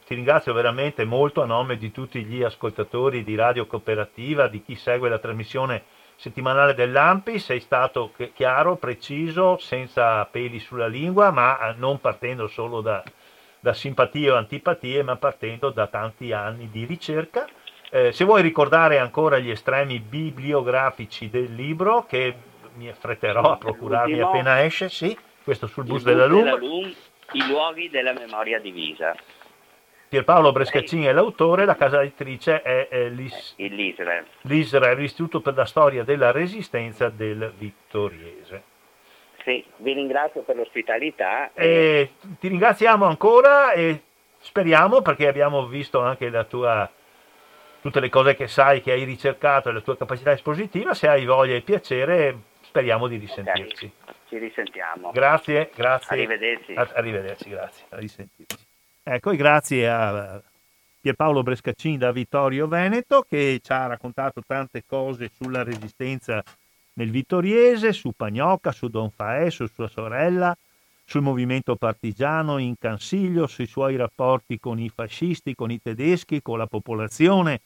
ti ringrazio veramente molto a nome di tutti gli ascoltatori di Radio Cooperativa, di chi segue la trasmissione settimanale dell'AMPI. Sei stato chiaro, preciso, senza peli sulla lingua, ma non partendo solo da simpatie o antipatie, ma partendo da tanti anni di ricerca. Se vuoi ricordare ancora gli estremi bibliografici del libro, che mi affretterò a procurarmi appena esce, sì, questo sul Bus de la Lum, i luoghi della memoria divisa. Pierpaolo Brescacin è l'autore, la casa editrice è l'Israel, l'Istituto per la Storia della Resistenza del Vittoriese. Sì, vi ringrazio per l'ospitalità. E ti ringraziamo ancora, e speriamo, perché abbiamo visto anche la tua, tutte le cose che sai, che hai ricercato, e la tua capacità espositiva, se hai voglia e piacere, speriamo di risentirci. Okay. Ci risentiamo. Grazie. Arrivederci. Arrivederci, grazie. A risentirci. Ecco, grazie a Pierpaolo Brescacin da Vittorio Veneto, che ci ha raccontato tante cose sulla Resistenza nel Vittoriese, su Pagnocca, su Don Faè, su sua sorella, sul movimento partigiano in Cansiglio, sui suoi rapporti con i fascisti, con i tedeschi, con la popolazione,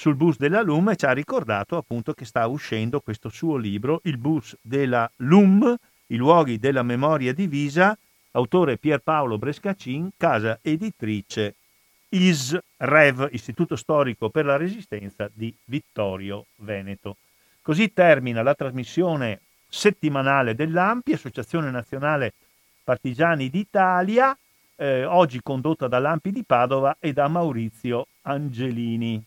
sul Bus della Lum, e ci ha ricordato appunto che sta uscendo questo suo libro, Il Bus della Lum, i luoghi della memoria divisa, autore Pier Paolo Brescacin, casa editrice ISREV, Istituto Storico per la Resistenza di Vittorio Veneto. Così termina la trasmissione settimanale dell'AMPI, Associazione Nazionale Partigiani d'Italia, oggi condotta dall'AMPI di Padova e da Maurizio Angelini.